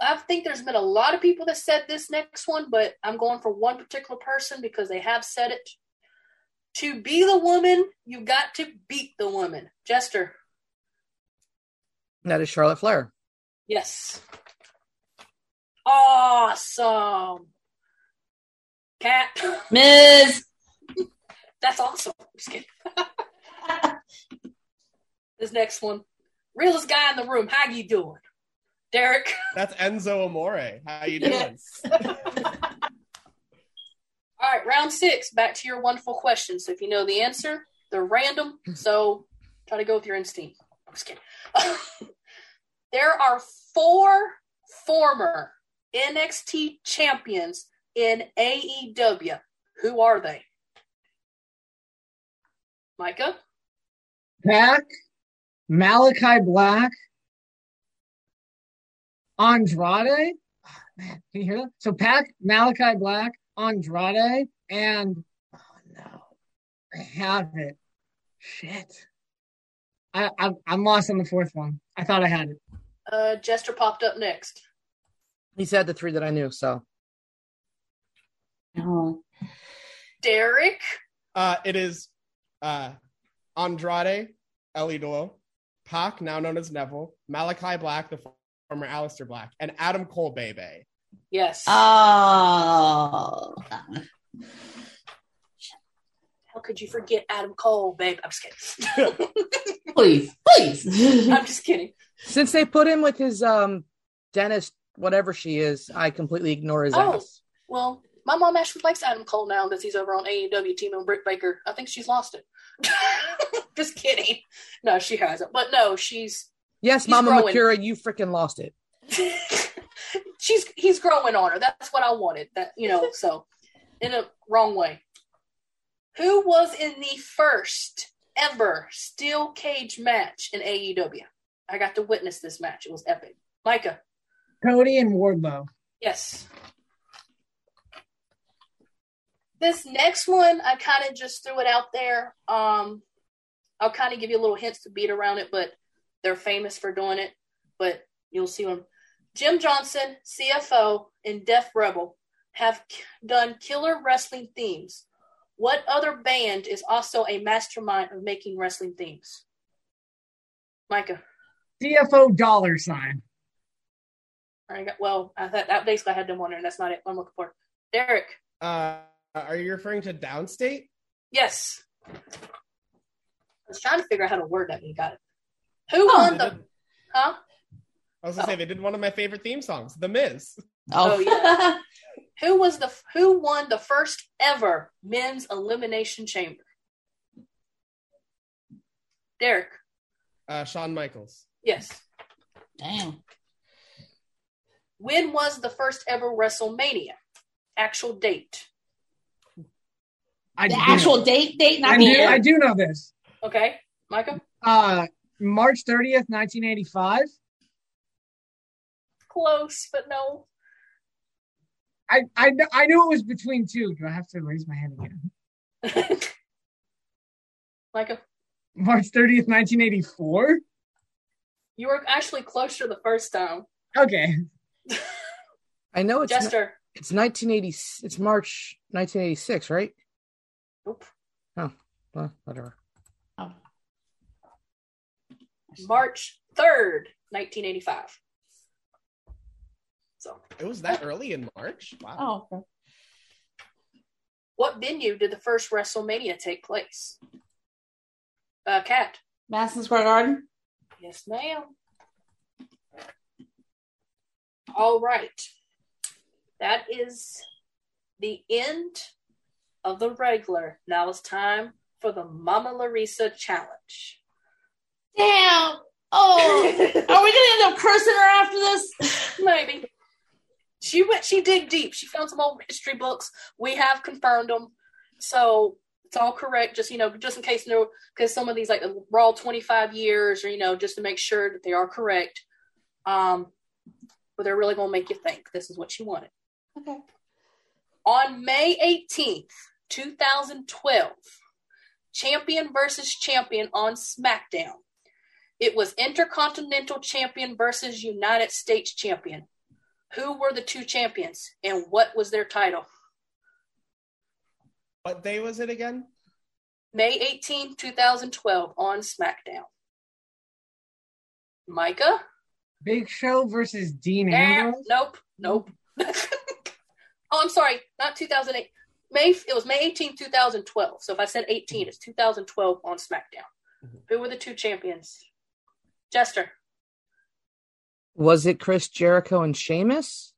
I think there's been a lot of people that said this next one, but I'm going for one particular person because they have said it. To be the woman, you got to beat the woman. Jester. That is Charlotte Flair. Yes. Awesome. Cat. Miz. That's awesome. I'm just kidding. This next one. Realest guy in the room. How you doing? Derek. That's Enzo Amore. How you doing? Yes. All right, round six. Back to your wonderful questions. So if you know the answer, they're random. So try to go with your instinct. I'm just kidding. There are four former N X T champions in A E W. Who are they? Micah? Pac, Malachi Black, Andrade. Oh, man, can you hear that? So Pac, Malachi Black, Andrade, and oh no, I have it. Shit, I, I I'm lost on the fourth one. I thought I had it. Uh, Jester popped up next. He said the three that I knew, so. No. Derek? Uh, it is uh, Andrade El Idolo, Pac, now known as Neville, Malachi Black, the former Aleister Black, and Adam Cole Bebe. Yes. Oh. How could you forget Adam Cole, babe? I'm just kidding. Please, please. I'm just kidding. Since they put him with his um dentist, whatever she is, I completely ignore his oh, ass. Well, my mom actually likes Adam Cole now that he's over on A E W team on Britt Baker. I think she's lost it. Just kidding. No, she hasn't. But no, she's yes, she's Mama growing. Makura, you freaking lost it. she's he's growing on her. That's what I wanted. That you know, so in a wrong way. Who was in the first ever steel cage match in A E W? I got to witness this match. It was epic. Micah. Cody and Wardlow. Yes. This next one, I kind of just threw it out there. Um, I'll kind of give you a little hints to beat around it, but they're famous for doing it. But you'll see them. Jim Johnson, C F O, and Def Rebel have k- done killer wrestling themes. What other band is also a mastermind of making wrestling themes? Micah. C F O dollar sign. I got, well, I thought that basically I had them on there, and that's not it. I'm looking for Derek. Uh, are you referring to Downstate? Yes. I was trying to figure out how to word that, and you got it. Who oh, won the? Did. Huh? I was gonna oh. say they did one of my favorite theme songs, The Miz. Oh, oh yeah. Who was the? Who won the first ever men's elimination chamber? Derek. Uh, Shawn Michaels. Yes. Damn. When was the first ever WrestleMania? Actual date. I the actual know. date? Date? Not I, the do, year? I do know this. Okay. Michael? Uh, March thirtieth, nineteen eighty-five. Close, but no. I, I, I knew it was between two. Do I have to raise my hand again? Michael? March thirtieth, nineteen eighty-four? You were actually closer the first time. Okay. I know it's Jester. Ni- it's nineteen eighty. It's March nineteen eighty-six, right? Nope. Oh, well, whatever. Oh. March third, nineteen eighty-five. So it was that early in March. Wow. Oh. What venue did the first WrestleMania take place? Uh, Kat. Madison Square Garden. Yes, ma'am. All right. That is the end of the regular. Now it's time for the Mama Larisa Challenge. Damn. Oh, are we going to end up cursing her after this? Maybe. She went. She dig deep. She found some old history books. We have confirmed them, so it's all correct. Just you know, just in case no, because some of these like the raw twenty-five years, or you know, just to make sure that they are correct. Um, but they're really gonna make you think this is what you wanted. Okay. On May eighteenth, twenty twelve, champion versus champion on SmackDown. It was Intercontinental Champion versus United States Champion. Who were the two champions, and what was their title? What day was it again? May eighteenth, twenty twelve on SmackDown. Micah? Big Show versus Dean nah, Ambrose? Nope, nope. Oh, I'm sorry, not two thousand eight. May, it was May eighteenth, twenty twelve. So if I said eighteen, it's two thousand twelve on SmackDown. Mm-hmm. Who were the two champions? Jester? Was it Chris Jericho and Sheamus?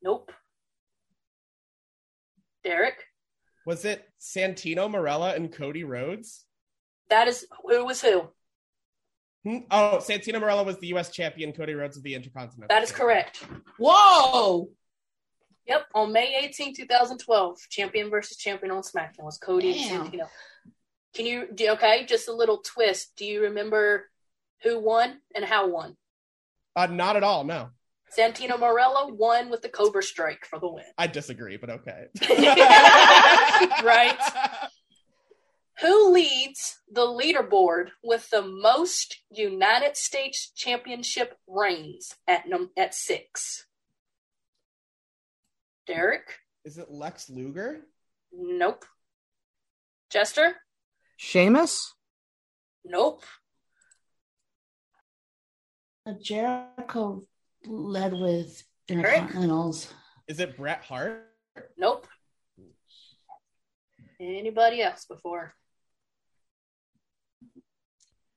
Nope. Derek? Was it Santino Marella and Cody Rhodes? That is, it was who? Hmm? Oh, Santino Marella was the U S champion. Cody Rhodes was the Intercontinental. That is correct. Whoa! Yep, on May eighteenth, twenty twelve, champion versus champion on SmackDown was Cody Damn. and Santino. Can you, okay, just a little twist. Do you remember who won and how won? Uh, not at all, no. Santino Marella won with the Cobra Strike for the win. I disagree, but okay. Right. Who leads the leaderboard with the most United States Championship reigns at num- at six? Derek? Is it Lex Luger? Nope. Jester? Sheamus? Nope. Jericho led with Intercontinentals. Is it Bret Hart? Nope. Anybody else before?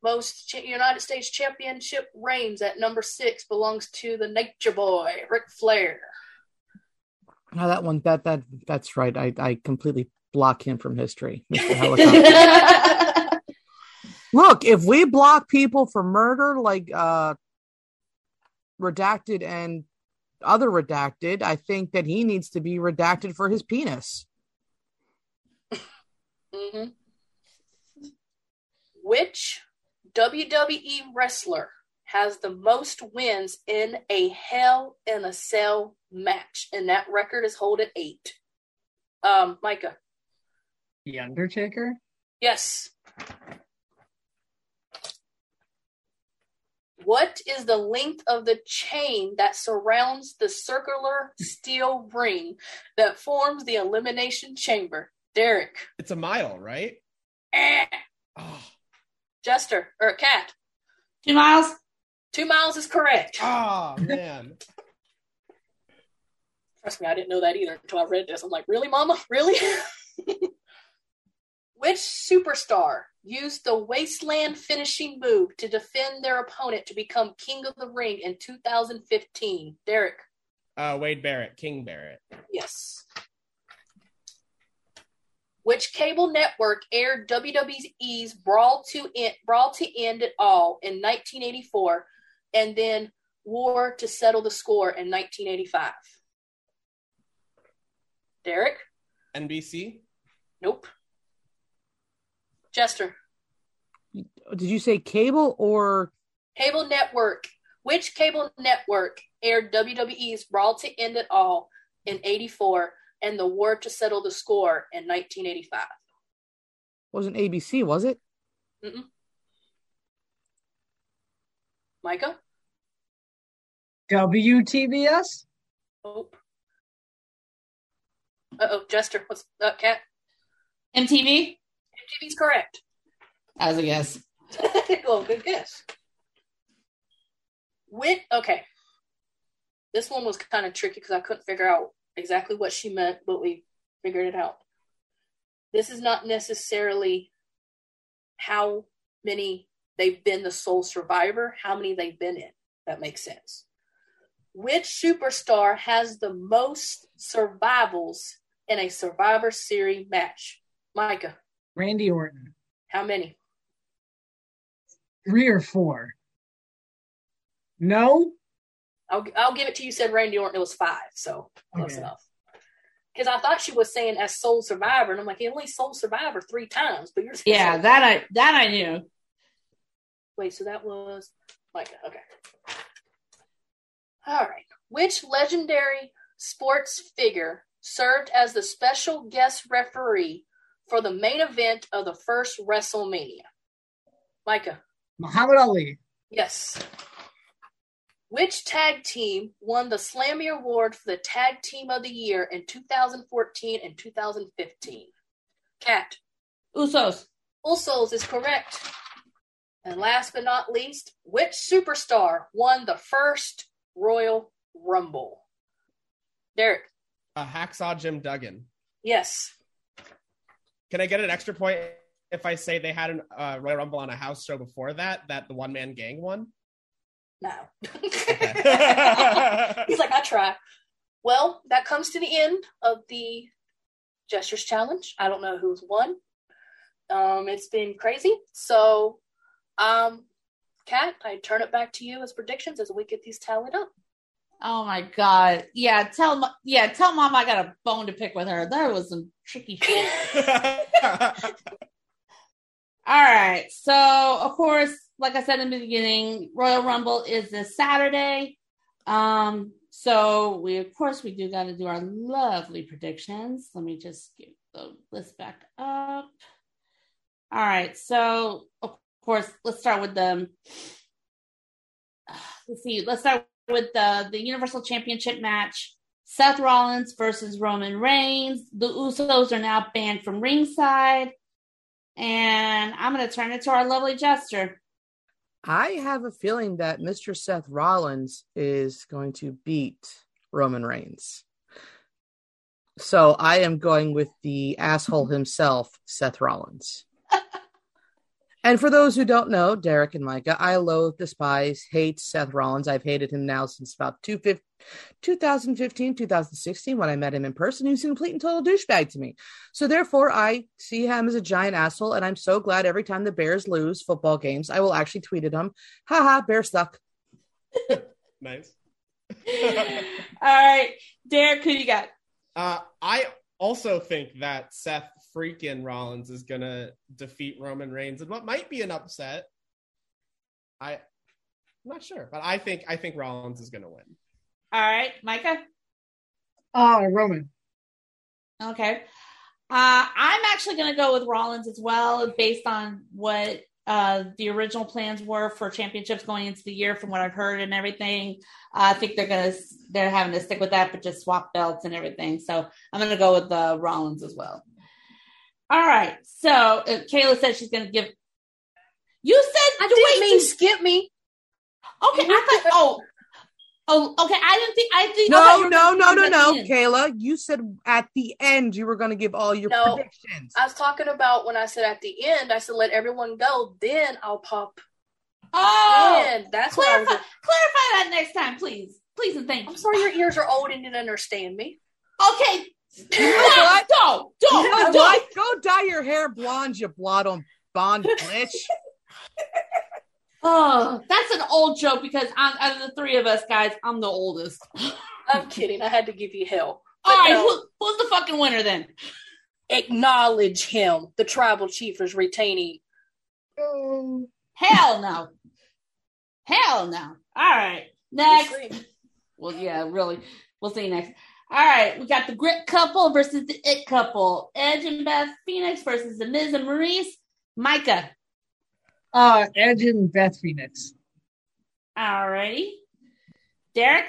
Most cha- United States Championship reigns at number six belongs to the Nature Boy, Ric Flair. No, that one, that that that's right. I, I completely block him from history, Mister Helicopter. Look, if we block people for murder, like uh. Redacted and other redacted, I think that he needs to be redacted for his penis. Mm-hmm. Which W W E wrestler has the most wins in a Hell in a Cell match? And that record is held at eight. Um, Micah. The Undertaker? Yes. What is the length of the chain that surrounds the circular steel ring that forms the elimination chamber? Derek. It's a mile, right? Eh. Oh. Jester, or Cat. Two miles? Two miles is correct. Oh, man. Trust me, I didn't know that either until I read this. I'm like, really, Mama? Really? Which superstar used the wasteland finishing move to defend their opponent to become King of the Ring in two thousand fifteen? Derek. Uh, Wade Barrett, King Barrett. Yes. Which cable network aired W W E's Brawl to End, Brawl to End It All in nineteen eighty-four and then War to Settle the Score in nineteen eighty-five? Derek. N B C? Nope. Jester. Did you say cable or? Cable network. Which cable network aired W W E's Brawl to End It All in eighty-four and the War to Settle the Score in nineteen eighty-five? Wasn't A B C, was it? Mm-mm. Micah? W T B S? Nope. Uh-oh, Jester. What's up, Kat? M T V? Jimmy's correct. As a guess. Well, good guess. With, okay. This one was kind of tricky because I couldn't figure out exactly what she meant, but we figured it out. This is not necessarily how many they've been the sole survivor, how many they've been in. That makes sense. Which superstar has the most survivals in a Survivor Series match? Micah. Randy Orton. How many? Three or four. No? I'll I'll give it to you. You said Randy Orton. It was five, so close okay. enough. Because I thought she was saying as sole survivor, and I'm like, he only sole survivor three times. But you're yeah, sole that I that I knew. Wait, so that was Micah. Okay. All right. Which legendary sports figure served as the special guest referee for the main event of the first WrestleMania? Micah. Muhammad Ali. Yes. Which tag team won the Slammy Award for the Tag Team of the Year in two thousand fourteen and two thousand fifteen? Kat. Usos. Usos is correct. And last but not least, which superstar won the first Royal Rumble? Derek. Uh, Hacksaw Jim Duggan. Yes. Can I get an extra point if I say they had a uh, Royal Rumble on a house show before that, that the one-man gang won? No. He's like, I try. Well, that comes to the end of the Gestures Challenge. I don't know who's won. Um, it's been crazy. So, um, Kat, I turn it back to you as predictions as we get these tallied up. Oh my God. Yeah, tell yeah, tell mom I got a bone to pick with her. That was some tricky shit. All right. So, of course, like I said in the beginning, Royal Rumble is this Saturday. Um, so we of course we do got to do our lovely predictions. Let me just get the list back up. All right. So, of course, let's start with the Let's see. Let's start with the, the Universal Championship match, Seth Rollins versus Roman Reigns. The Usos are now banned from ringside. And I'm going to turn it to our lovely Jester. I have a feeling that Mister Seth Rollins is going to beat Roman Reigns. So I am going with the asshole himself, Seth Rollins. And for those who don't know, Derek and Micah, I loathe, despise, hate Seth Rollins. I've hated him now since about two thousand fifteen, two thousand sixteen, when I met him in person. He was a complete and total douchebag to me. So therefore, I see him as a giant asshole, and I'm so glad every time the Bears lose football games, I will actually tweet at him, haha, Bears suck. Nice. All right, Derek, who you got? Uh, I also think that Seth freaking Rollins is going to defeat Roman Reigns. And what might be an upset, I, I'm not sure. But I think I think Rollins is going to win. All right. Micah? Oh, Roman. Okay. Uh, I'm actually going to go with Rollins as well, based on what uh, the original plans were for championships going into the year, from what I've heard and everything. Uh, I think they're going to, they're having to stick with that, but just swap belts and everything. So I'm going to go with uh, Rollins as well. All right, so uh, Kayla said she's going to give. You said I didn't mean to... skip me. Okay, I thought. Oh, oh, okay. I didn't think. I think. No, I no, no, no, no, Kayla. You said at the end you were going to give all your no, predictions. I was talking about when I said at the end. I said let everyone go, then I'll pop. Oh, in. That's clarify, what I was clarify that next time, please, please, and thank you. I'm sorry, your ears are old and didn't understand me. Okay. No, don't, don't, yeah, don't. Go dye your hair blonde, you blot on bond glitch. Oh, that's an old joke because I'm, out of the three of us guys, I'm the oldest. I'm kidding. I had to give you hell. But all right, no. who, who's the fucking winner then? Acknowledge him. The tribal chief is retaining. Um, hell no. Hell no. All right, next. Well, yeah, really. We'll see you next. All right, we got the Grit Couple versus the It Couple. Edge and Beth Phoenix versus the Miz and Maryse. Micah. Uh, Edge and Beth Phoenix. All righty. Derek?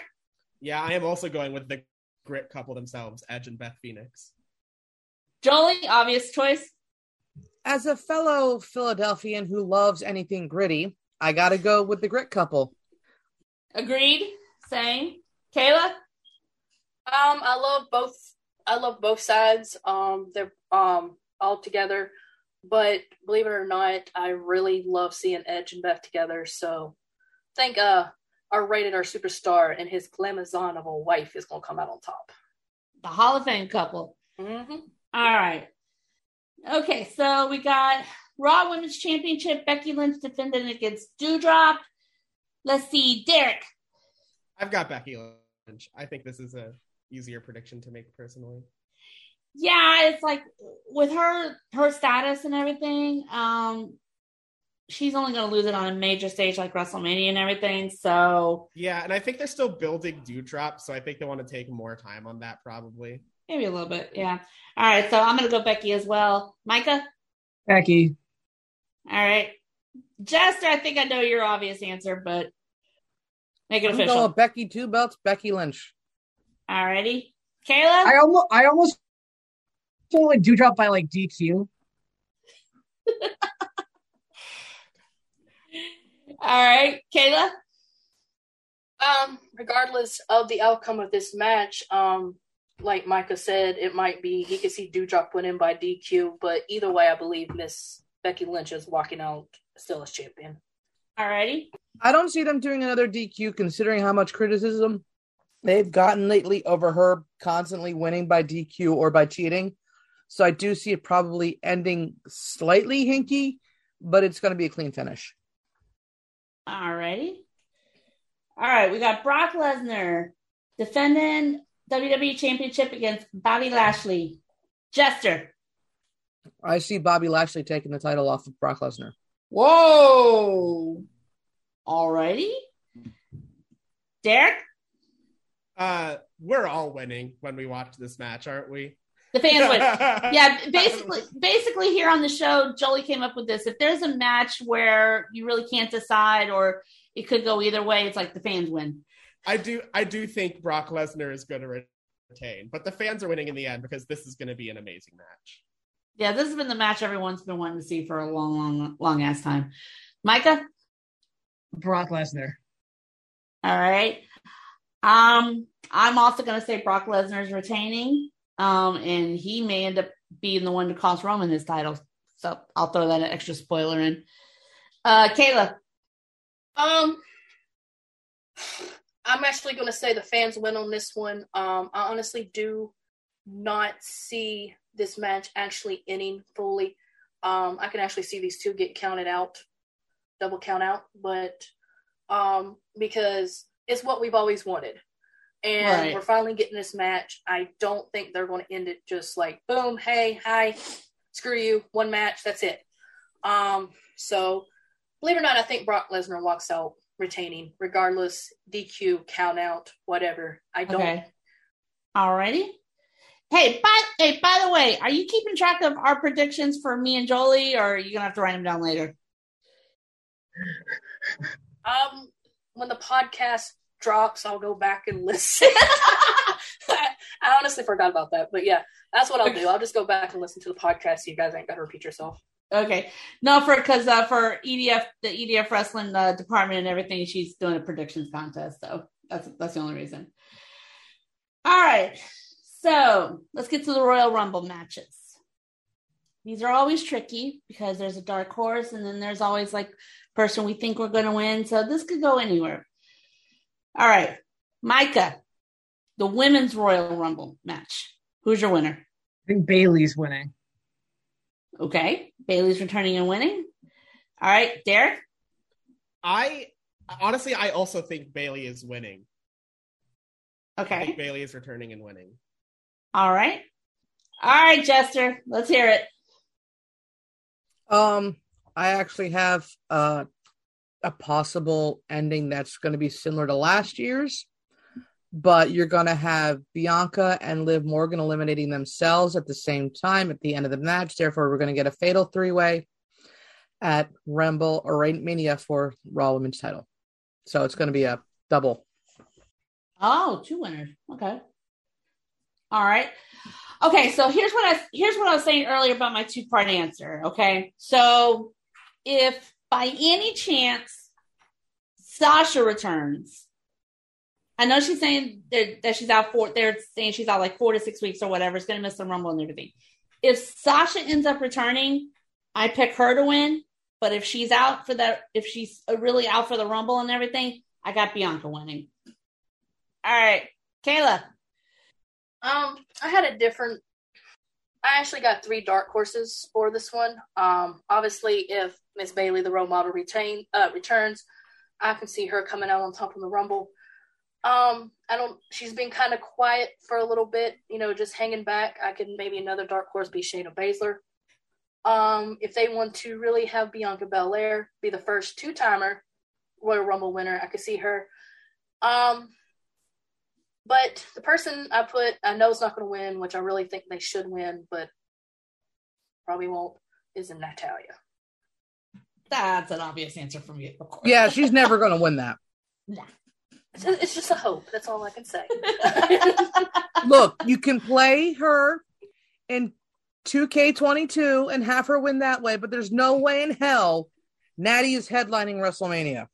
Yeah, I am also going with the Grit Couple themselves, Edge and Beth Phoenix. Jolie, obvious choice. As a fellow Philadelphian who loves anything gritty, I got to go with the Grit Couple. Agreed. Same. Kayla? Um, I love both. I love both sides. Um, they're um all together. But believe it or not, I really love seeing Edge and Beth together. So I think uh, our rated our superstar and his glamazon of a wife is going to come out on top. The Hall of Fame couple. Mm-hmm. All right. Okay, so we got Raw Women's Championship. Becky Lynch defending against Doudrop. Let's see, Derek. I've got Becky Lynch. I think this is a easier prediction to make personally. Yeah, it's like with her her status and everything, um, she's only going to lose it on a major stage like WrestleMania and everything. So yeah, and I think they're still building Doudrop, so I think they want to take more time on that probably. Maybe a little bit, yeah. All right, so I'm going to go Becky as well. Micah? Becky. All right. Jester, I think I know your obvious answer, but make it I'm official. Becky two belts, Becky Lynch. All righty. Kayla? I almost, I almost feel like Doudrop by, like, D Q. All right. Kayla? Um, regardless of the outcome of this match, um, like Micah said, it might be he could see Doudrop win in by D Q, but either way, I believe Miss Becky Lynch is walking out still as champion. Alrighty. I don't see them doing another D Q considering how much criticism they've gotten lately over her constantly winning by D Q or by cheating. So I do see it probably ending slightly hinky, but it's going to be a clean finish. Alrighty. Alright, we got Brock Lesnar defending W W E Championship against Bobby Lashley. Jester. I see Bobby Lashley taking the title off of Brock Lesnar. Whoa. Alrighty. Derek? Uh, we're all winning when we watch this match, aren't we? The fans win. Yeah, basically, basically here on the show, Jolie came up with this. If there's a match where you really can't decide or it could go either way, it's like the fans win. I do I do think Brock Lesnar is going to retain, but the fans are winning in the end because this is going to be an amazing match. Yeah, this has been the match everyone's been wanting to see for a long, long, long ass time. Micah? Brock Lesnar. All right. Um, I'm also going to say Brock Lesnar's retaining, um, and he may end up being the one to cost Roman his title. So I'll throw that extra spoiler in. Uh, Kayla? Um... I'm actually going to say the fans win on this one. Um, I honestly do not see this match actually ending fully. Um, I can actually see these two get counted out, double count out, but um, because it's what we've always wanted. And right. We're finally getting this match. I don't think they're going to end it just like, boom, hey, hi, screw you, one match, that's it. Um, so believe it or not, I think Brock Lesnar walks out retaining, regardless, D Q, count out, whatever. I don't. Okay. Alrighty. Hey, by hey, by the way, are you keeping track of our predictions for me and Jolie, or are you gonna have to write them down later? Um, when the podcast drops, I'll go back and listen. I, I honestly forgot about that, but yeah, that's what I'll do. I'll just go back and listen to the podcast. So you guys ain't gotta repeat yourself. Okay. No, for because uh, for E D F, the E D F wrestling uh, department and everything, she's doing a predictions contest. So that's that's the only reason. All right. So let's get to the Royal Rumble matches. These are always tricky because there's a dark horse and then there's always like person we think we're going to win. So this could go anywhere. All right. Micah, the women's Royal Rumble match. Who's your winner? I think Bayley's winning. Okay, Bayley's returning and winning. All right, Derek? I honestly, I also think Bayley is winning. Okay. I think Bayley is returning and winning. All right. All right, Jester, let's hear it. Um, I actually have uh, a possible ending that's going to be similar to last year's, but you're going to have Bianca and Liv Morgan eliminating themselves at the same time at the end of the match. Therefore, we're going to get a fatal three-way at Rumble or Mania for Raw Women's title. So it's going to be a double. Oh, two winners. Okay. All right. Okay, so here's what I here's what I was saying earlier about my two-part answer, okay? So if by any chance Sasha returns, I know she's saying that she's out four. They're saying she's out like four to six weeks or whatever. It's going to miss the Rumble and everything. If Sasha ends up returning, I pick her to win. But if she's out for that, if she's really out for the Rumble and everything, I got Bianca winning. All right, Kayla. Um, I had a different. I actually got three dark horses for this one. Um, obviously, if Miss Bailey, the role model, retain uh, returns, I can see her coming out on top of the Rumble. Um, I don't. She's been kind of quiet for a little bit, you know, just hanging back. I could maybe another dark horse be Shayna Baszler. Um, if they want to really have Bianca Belair be the first two-timer Royal Rumble winner, I could see her. Um, but the person I put, I know is not going to win, which I really think they should win, but probably won't, is Natalia. That's an obvious answer from you, of course. Yeah, she's never going to win that. Nah. It's just a hope. That's all I can say. Look, you can play her in two K twenty-two and have her win that way, but there's no way in hell Natty is headlining WrestleMania.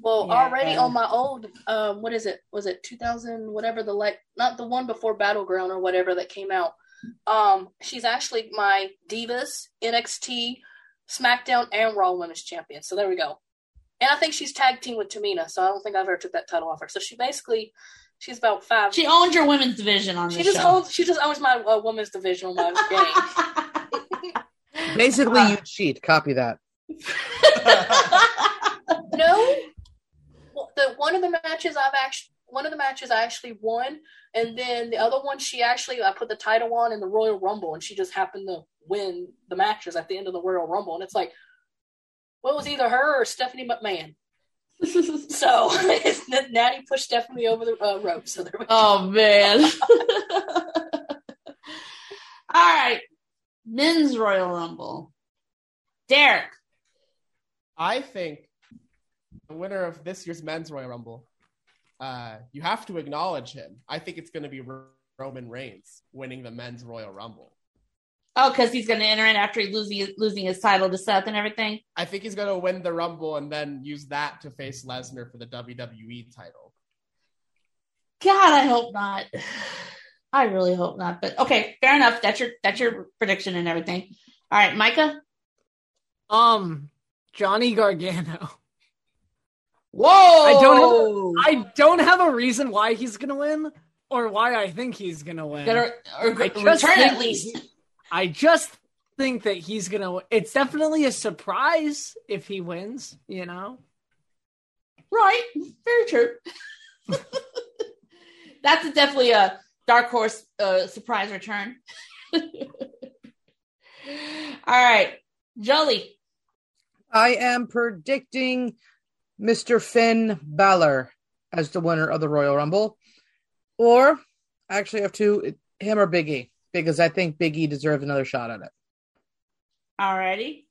Well, yeah. Already on my old, um, what is it? Was it two thousand, whatever the like, not the one before Battleground or whatever that came out. Um, she's actually my Divas, N X T, SmackDown, and Raw Women's Champion. So there we go. And I think she's tag team with Tamina, so I don't think I've ever took that title off her. So she basically, she's about five. She owns your women's division on this she just show. Owns, she just owns my uh, women's division on my game. Basically, uh, you cheat. Copy that. No, the one of the matches I've actually one of the matches I actually won, and then the other one she actually I put the title on in the Royal Rumble, and she just happened to win the matches at the end of the Royal Rumble, and it's like. Well, it was either her or Stephanie McMahon. So Natty pushed Stephanie over the uh, rope. So there we go. Oh, man. All right. Men's Royal Rumble. Derek. I think the winner of this year's Men's Royal Rumble, uh, you have to acknowledge him. I think it's going to be Roman Reigns winning the Men's Royal Rumble. Oh, because he's going to enter in after he losing, losing his title to Seth and everything? I think he's going to win the Rumble and then use that to face Lesnar for the W W E title. God, I hope not. I really hope not. But, okay, fair enough. That's your that's your prediction and everything. All right, Micah? Um, Johnny Gargano. Whoa! I don't have, I don't have a reason why he's going to win or why I think he's going to win. Or, or return at least. I just think that he's going to... It's definitely a surprise if he wins, you know? Right. Very true. That's a, definitely a dark horse uh, surprise return. All right. Jolie. I am predicting Mister Finn Balor as the winner of the Royal Rumble. Or, I actually have two, him or Big E. Because I think Big E deserves another shot at it. Alrighty.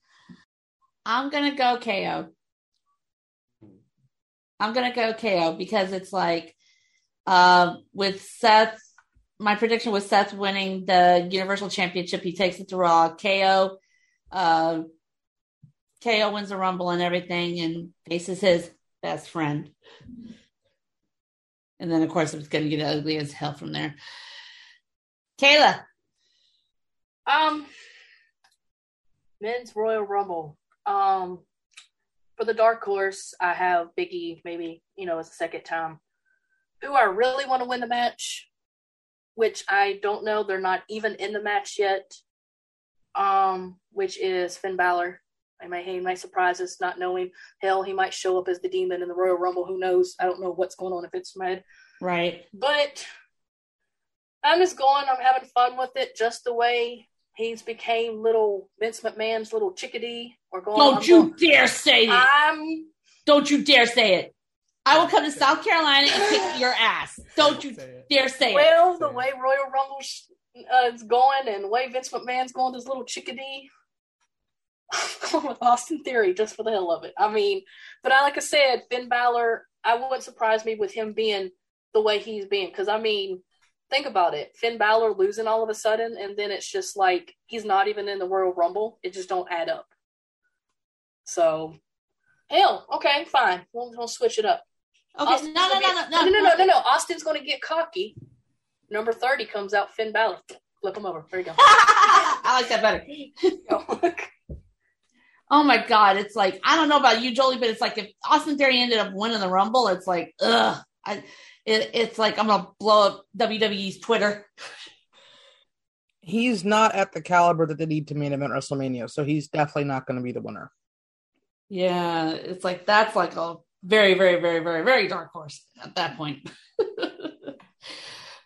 I'm going to go K O. I'm going to go K O because it's like uh, with Seth, my prediction was Seth winning the Universal Championship. He takes it to Raw. K O. Uh, K O wins the Rumble and everything and faces his best friend. And then, of course, it's going to get ugly as hell from there. Kayla. Um, Men's Royal Rumble. Um, for the dark horse, I have Big E, maybe, you know, as a second time. Who I really want to win the match, which I don't know. They're not even in the match yet, um, which is Finn Balor. I might, he might surprise us not knowing. Hell, he might show up as the demon in the Royal Rumble. Who knows? I don't know what's going on if it's mad. Right. But... I'm just going, I'm having fun with it, just the way he's became little Vince McMahon's little chickadee. Or going, Don't I'm you going, dare say it. I'm, Don't you dare say it. I will come to South Carolina and kick your ass. Don't you say dare say well, it. Well, the way Royal Rumble uh, is going and the way Vince McMahon's going, this little chickadee, I'm going with Austin Theory just for the hell of it. I mean, but I, like I said, Finn Balor, I wouldn't surprise me with him being the way he's been, because I mean, think about it. Finn Balor losing all of a sudden, and then it's just like he's not even in the Royal Rumble. It just don't add up. So, hell, okay, fine. We'll, we'll switch it up. Okay, no no, get, no, no, no, no, no, no, no, no. Austin's going to get cocky. Number thirty comes out, Finn Balor. Flip them over. There you go. I like that better. Oh my God. It's like, I don't know about you, Jolie, but it's like if Austin Theory ended up winning the Rumble, it's like, ugh. I, it, it's like I'm going to blow up W W E's Twitter. He's not at the caliber that they need to main event WrestleMania, so he's definitely not going to be the winner. Yeah, it's like that's like a very, very, very, very, very dark horse at that point.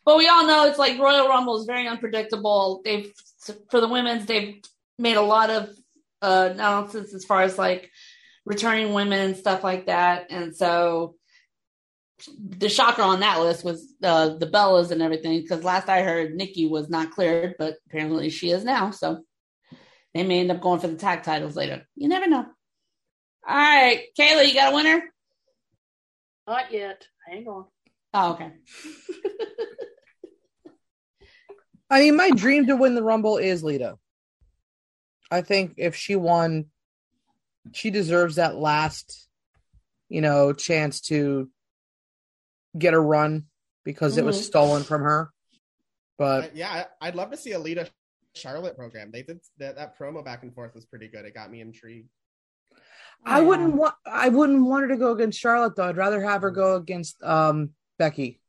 But we all know it's like Royal Rumble is very unpredictable. They've for the women's, they've made a lot of uh, announcements as far as like returning women and stuff like that, and so the shocker on that list was uh, the Bellas and everything, because last I heard Nikki was not cleared, but apparently she is now, so they may end up going for the tag titles later. You never know. All right, Kaylee, you got a winner? Not yet. Hang on. Oh, okay. I mean, my dream to win the Rumble is Lita. I think if she won, she deserves that last, you know, chance to get a run because mm-hmm. it was stolen from her. But uh, yeah, I'd love to see a Lita Charlotte program. They did that, that promo back and forth was pretty good. It got me intrigued. I yeah. wouldn't want I wouldn't want her to go against Charlotte though. I'd rather have her go against um Becky.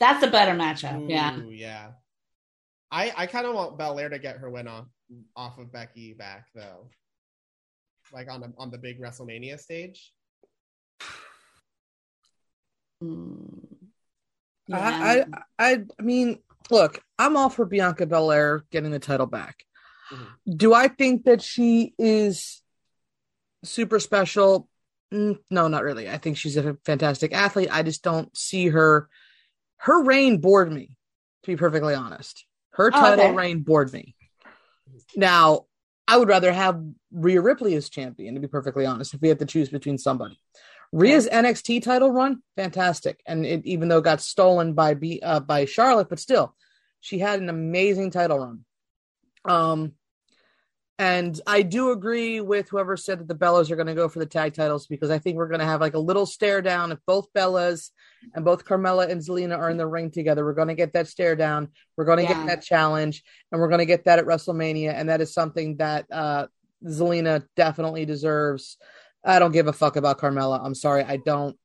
That's a better matchup. Ooh, yeah. Yeah. I, I kind of want Belair to get her win off off of Becky back though. Like on the on the big WrestleMania stage. Mm. Yeah. I, I I I mean, look, I'm all for Bianca Belair getting the title back. Mm-hmm. Do I think that she is super special? No, not really. I think she's a fantastic athlete. I just don't see her. Her reign bored me, to be perfectly honest. Her title oh, okay. reign bored me. Now, I would rather have Rhea Ripley as champion, to be perfectly honest, if we have to choose between somebody. Rhea's N X T title run, fantastic. And it, even though it got stolen by B, uh, by Charlotte, but still, she had an amazing title run. Um, and I do agree with whoever said that the Bellas are going to go for the tag titles, because I think we're going to have like a little stare down. If both Bellas and both Carmella and Zelina are in the ring together, we're going to get that stare down. We're going to yeah. get that challenge, and we're going to get that at WrestleMania. And that is something that uh, Zelina definitely deserves. I don't give a fuck about Carmella. I'm sorry. I don't,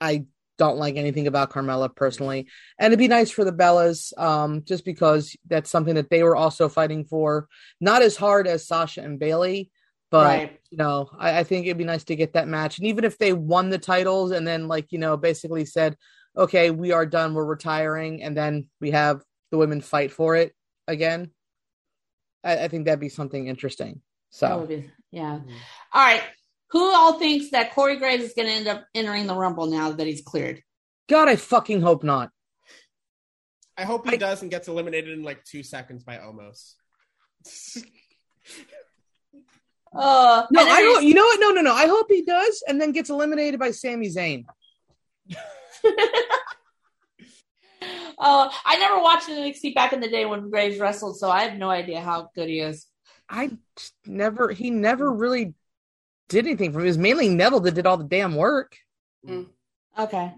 I don't like anything about Carmella personally. And it'd be nice for the Bellas um, just because that's something that they were also fighting for. Not as hard as Sasha and Bailey, but right. you know, I, I think it'd be nice to get that match. And even if they won the titles and then like, you know, basically said, okay, we are done. We're retiring. And then we have the women fight for it again. I, I think that'd be something interesting. So that would be, yeah. Mm-hmm. All right. Who all thinks that Corey Graves is going to end up entering the Rumble now that he's cleared? God, I fucking hope not. I hope he I... does and gets eliminated in like two seconds by Omos. uh, no, I hope, you know what? No, no, no. I hope he does and then gets eliminated by Sami Zayn. uh, I never watched N X T back in the day when Graves wrestled, so I have no idea how good he is. I never, he never really did anything for me. It was mainly Neville that did all the damn work. Mm. Okay. All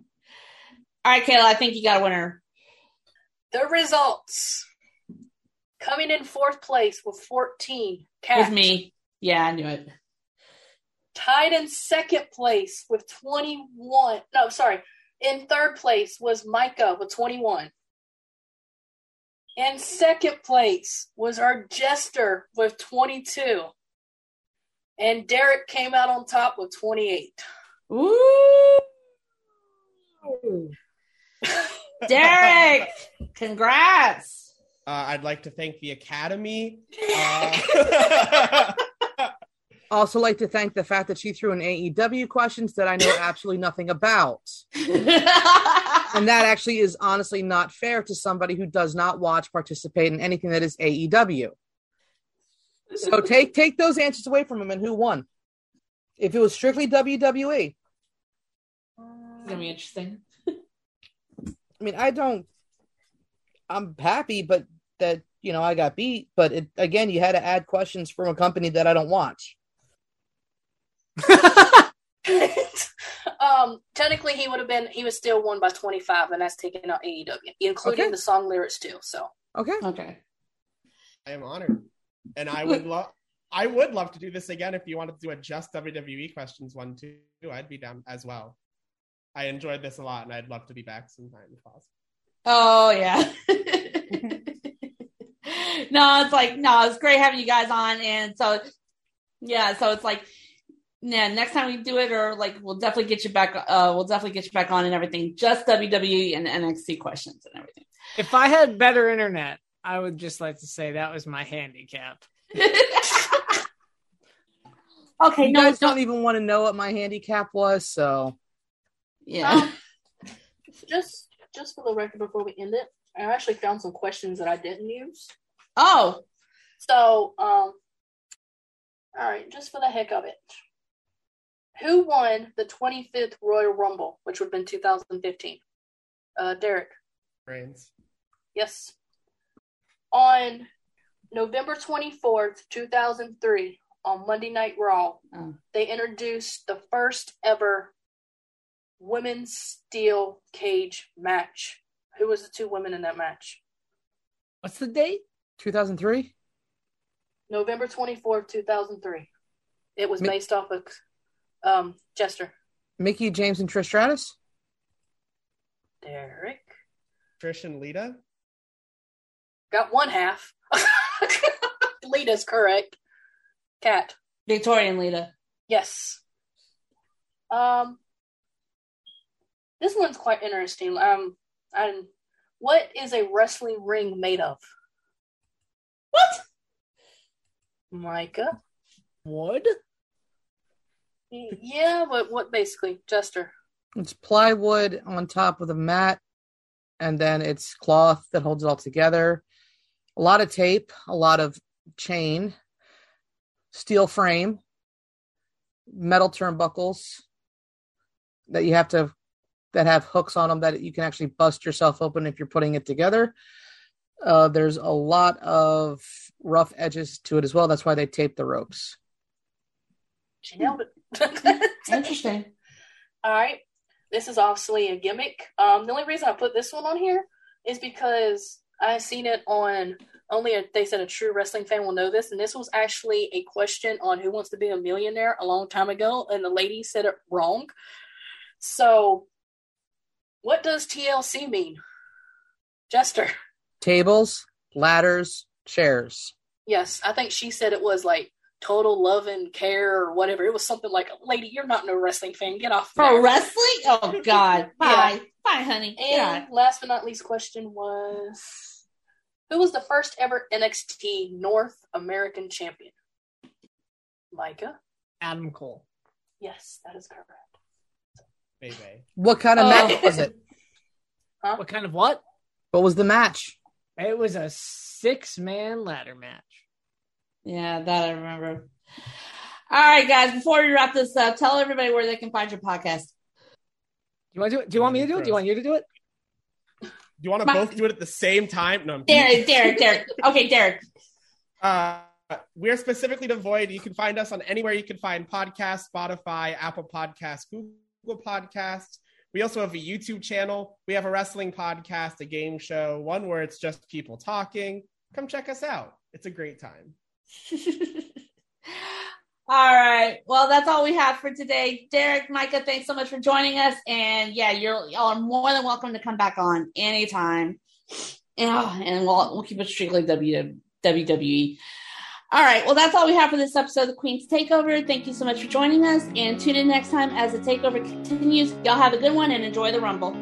right, Kayla, I think you got a winner. The results. Coming in fourth place with fourteen. Kat. With me. Yeah, I knew it. Tied in second place with twenty-one. No, sorry. In third place was Micah with twenty-one. In second place was our Jester with twenty-two. And Derek came out on top with twenty-eight. Ooh. Derek, congrats. Uh, I'd like to thank the Academy. Uh... also like to thank the fact that she threw an A E W questions that I know absolutely nothing about. And that actually is honestly not fair to somebody who does not watch, participate in anything that is A E W. So take take those answers away from him, and who won? If it was strictly W W E, it's gonna be interesting. I mean, I don't. I'm happy, but that you know I got beat. But it, again, you had to add questions from a company that I don't watch. um, technically, he would have been. He was still won by twenty-five, and that's taking out A E W, including okay. the song lyrics too. So okay, okay. I am honored. And I would love, I would love to do this again. If you wanted to do a just W W E questions one too, I'd be down as well. I enjoyed this a lot, and I'd love to be back sometime if possible. Oh yeah. No, it's like, no, it's great having you guys on. And so, yeah, so it's like, yeah, next time we do it, or like, we'll definitely get you back. Uh, we'll definitely get you back on and everything. Just W W E and N X T questions and everything. If I had better internet, I would just like to say that was my handicap. Okay. You no, guys don't even want to know what my handicap was. So yeah, um, just, just for the record, before we end it, I actually found some questions that I didn't use. Oh, so, um, all right, just for the heck of it, who won the twenty-fifth Royal Rumble, which would have been two thousand fifteen? Uh, Derek. Reigns. Yes. On November twenty-fourth, two thousand three, on Monday Night Raw, oh. they introduced the first ever women's steel cage match. Who was the two women in that match? What's the date? two thousand three? November twenty-fourth, two thousand three. It was Mi- based off of um, Jester. Mickey, James, and Trish Stratus? Derek. Trish and Lita? Got one half. Lita's correct. Kat. Victoria and Lita. Yes. Um, this one's quite interesting. Um, I'm, what is a wrestling ring made of? What? Micah. Wood? Yeah, but what basically? Jester. It's plywood on top of a mat, and then it's cloth that holds it all together. A lot of tape, a lot of chain, steel frame, metal turnbuckles that you have to, that have hooks on them that you can actually bust yourself open if you're putting it together. Uh, there's a lot of rough edges to it as well. That's why they tape the ropes. She nailed it. Interesting. All right. This is obviously a gimmick. Um, the only reason I put this one on here is because I've seen it on, only a, they said a true wrestling fan will know this, and this was actually a question on Who Wants to Be a Millionaire a long time ago, and the lady said it wrong. So, what does T L C mean? Jester. Tables, ladders, chairs. Yes, I think she said it was like total love and care or whatever. It was something like, lady, you're not no wrestling fan. Get off there. For wrestling? Oh, God. Bye. Yeah. Bye, honey. And last but not least question was, who was the first ever N X T North American champion? Micah? Adam Cole. Yes, that is correct. Baby. What kind of oh. match was it? Huh? What kind of what? What was the match? It was a six-man ladder match. Yeah, that I remember. All right, guys, before we wrap this up, tell everybody where they can find your podcast. Do you want to do it? Do you want me to do it? Do you want you to do it? Do you want to My- both do it at the same time? No, I'm Derek, Derek, Derek. Okay, Derek. Uh, we're Specifically Devoid. You can find us on anywhere you can find podcasts, Spotify, Apple Podcasts, Google Podcasts. We also have a YouTube channel. We have a wrestling podcast, a game show, one where it's just people talking. Come check us out. It's a great time. All right. Well, that's all we have for today. Derek, Micah, thanks so much for joining us. And yeah, you're, y'all are more than welcome to come back on anytime. And, oh, and we'll, we'll keep it strictly W W E. All right. Well, that's all we have for this episode of The Queen's Takeover. Thank you so much for joining us, and tune in next time as The Takeover continues. Y'all have a good one and enjoy the Rumble.